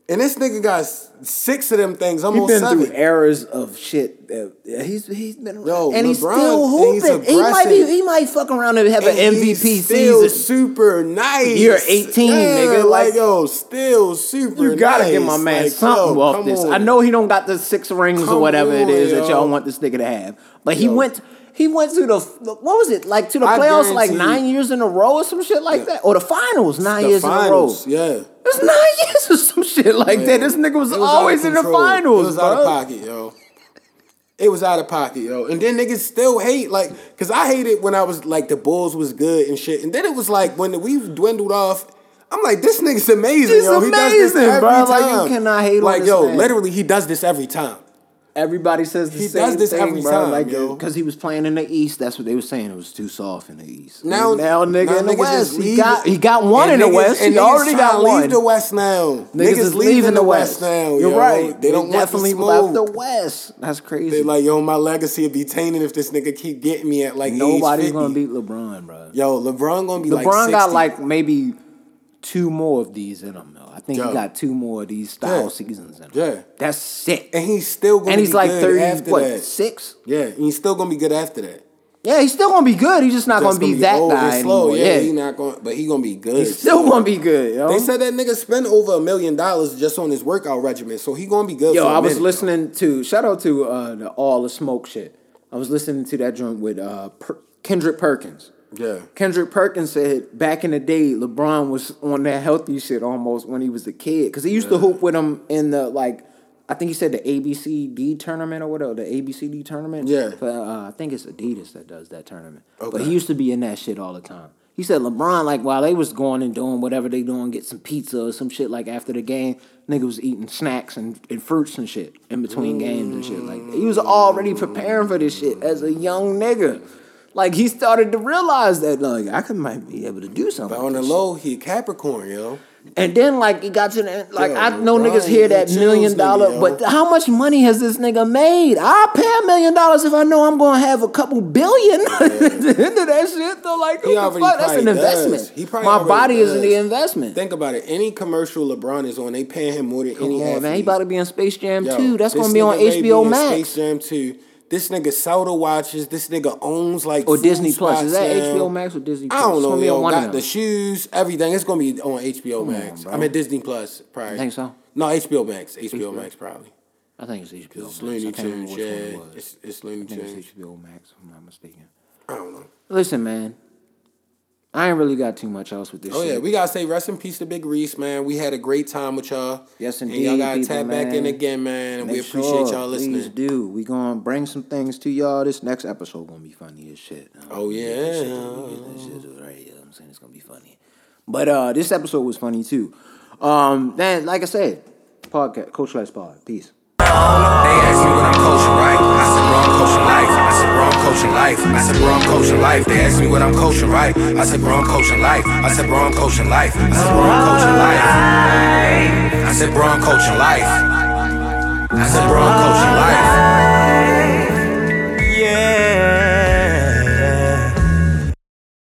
And this nigga got 6 of them things. Almost 7. He's been through eras of shit. He's been around. Yo, and LeBron, he's still hooping. He might fuck around and have an MVP season. Super nice. You're 18, nigga. Like, yo, still super nice. You gotta give my man something off this. I know he don't got the 6 rings or whatever it is that y'all want this nigga to have. But he went to the, what was it? Like, to the playoffs like 9 years in a row or some shit like that? Or the finals, nine years in a row. Yeah. It's 9 years or some shit like that. This nigga was always in the finals. It was out of pocket, yo. It was out of pocket, yo. And then niggas still hate, like, because I hated when I was, like, the Bulls was good and shit. And then it was like, when we dwindled off, I'm like, this nigga's amazing, yo. He does this every time. Like, you cannot hate on this man. Like, yo, literally, he does this every time. Everybody says the same thing, bro. Like, because he was playing in the East. That's what they were saying. It was too soft in the East. Now nigga, in the West. He got one in the West. He already got one. Leave the West now. Niggas is leaving the West now. You're right. They don't definitely left the West. That's crazy. They like, yo, my legacy would be tainted if this nigga keep getting me at like age 50. Nobody's gonna beat LeBron, bro. Yo, LeBron gonna be like 60. LeBron got like maybe two more of these in him, though. I think he got two more of these style seasons in him. Yeah. That's sick. And he's still going to be good. And he's like 36? Yeah, and he's still going to be good after that. Yeah, he's still going to be good. He's just not going to be that guy anymore. Yeah, he's not going, but he's going to be good. He's still going to be good, yo. They said that nigga spent over $1 million just on his workout regimen, so he going to be good. Yo, I was listening to, shout out to the All the Smoke shit. I was listening to that joint with Kendrick Perkins. Yeah. Kendrick Perkins said back in the day, LeBron was on that healthy shit almost when he was a kid, because he used to hoop with him in the, like, I think he said the ABCD tournament or whatever, the ABCD tournament. Yeah. But, I think it's Adidas that does that tournament. Okay. But he used to be in that shit all the time. He said LeBron, like, while they was going and doing whatever they doing, get some pizza or some shit, like, after the game, nigga was eating snacks and fruits and shit in between games and shit. Like, he was already preparing for this shit as a young nigga. Like, he started to realize that, like, I could might be able to do something. But on the low, he Capricorn, yo. And then, like, he got to the, like, yo, I know niggas hear that $1 million, nigga, but how much money has this nigga made? I'll pay $1 million if I know I'm going to have a couple billion at the end of that shit, though. Like, he what the fuck? That's an investment. He My body is the investment. Think about it. Any commercial LeBron is on, they paying him more than any athlete. Man, he about to be in Space Jam 2. That's going to be on HBO Max. Space Jam 2. This nigga soda watches. This nigga owns, like, or Disney Plus. Is that HBO Max or Disney Plus? I don't know. Yo, got the shoes, everything. It's gonna be on HBO Max. I mean Disney Plus, probably. You think so? No, HBO Max. HBO Max probably. I think it's HBO Max. It's Looney Tunes. Yeah, it's Looney Tunes. HBO Max, if I'm not mistaken. I don't know. Listen, man, I ain't really got too much else with this shit. Oh, yeah. We got to say rest in peace to Big Reese, man. We had a great time with y'all. Yes, indeed. And y'all got to tap back in again, man. And we appreciate y'all listening. Please do. We going to bring some things to y'all. This next episode going to be funny as shit. Oh, yeah. Right. I'm saying it's going to be funny. But this episode was funny, too. Man, like I said, podcast, Coach Class Pod. Peace. They ask me what I'm coaching, right? I said, bro, I'm coaching life. I said, bro, I'm coaching life. I said, bro, I'm coaching life. They ask me what I'm coaching, right? I said, bro, I'm coaching life. I said, bro, I'm coaching life. I said, bro, I'm coaching life. I said, bro, I'm coaching life. I said, bro, I'm coaching life.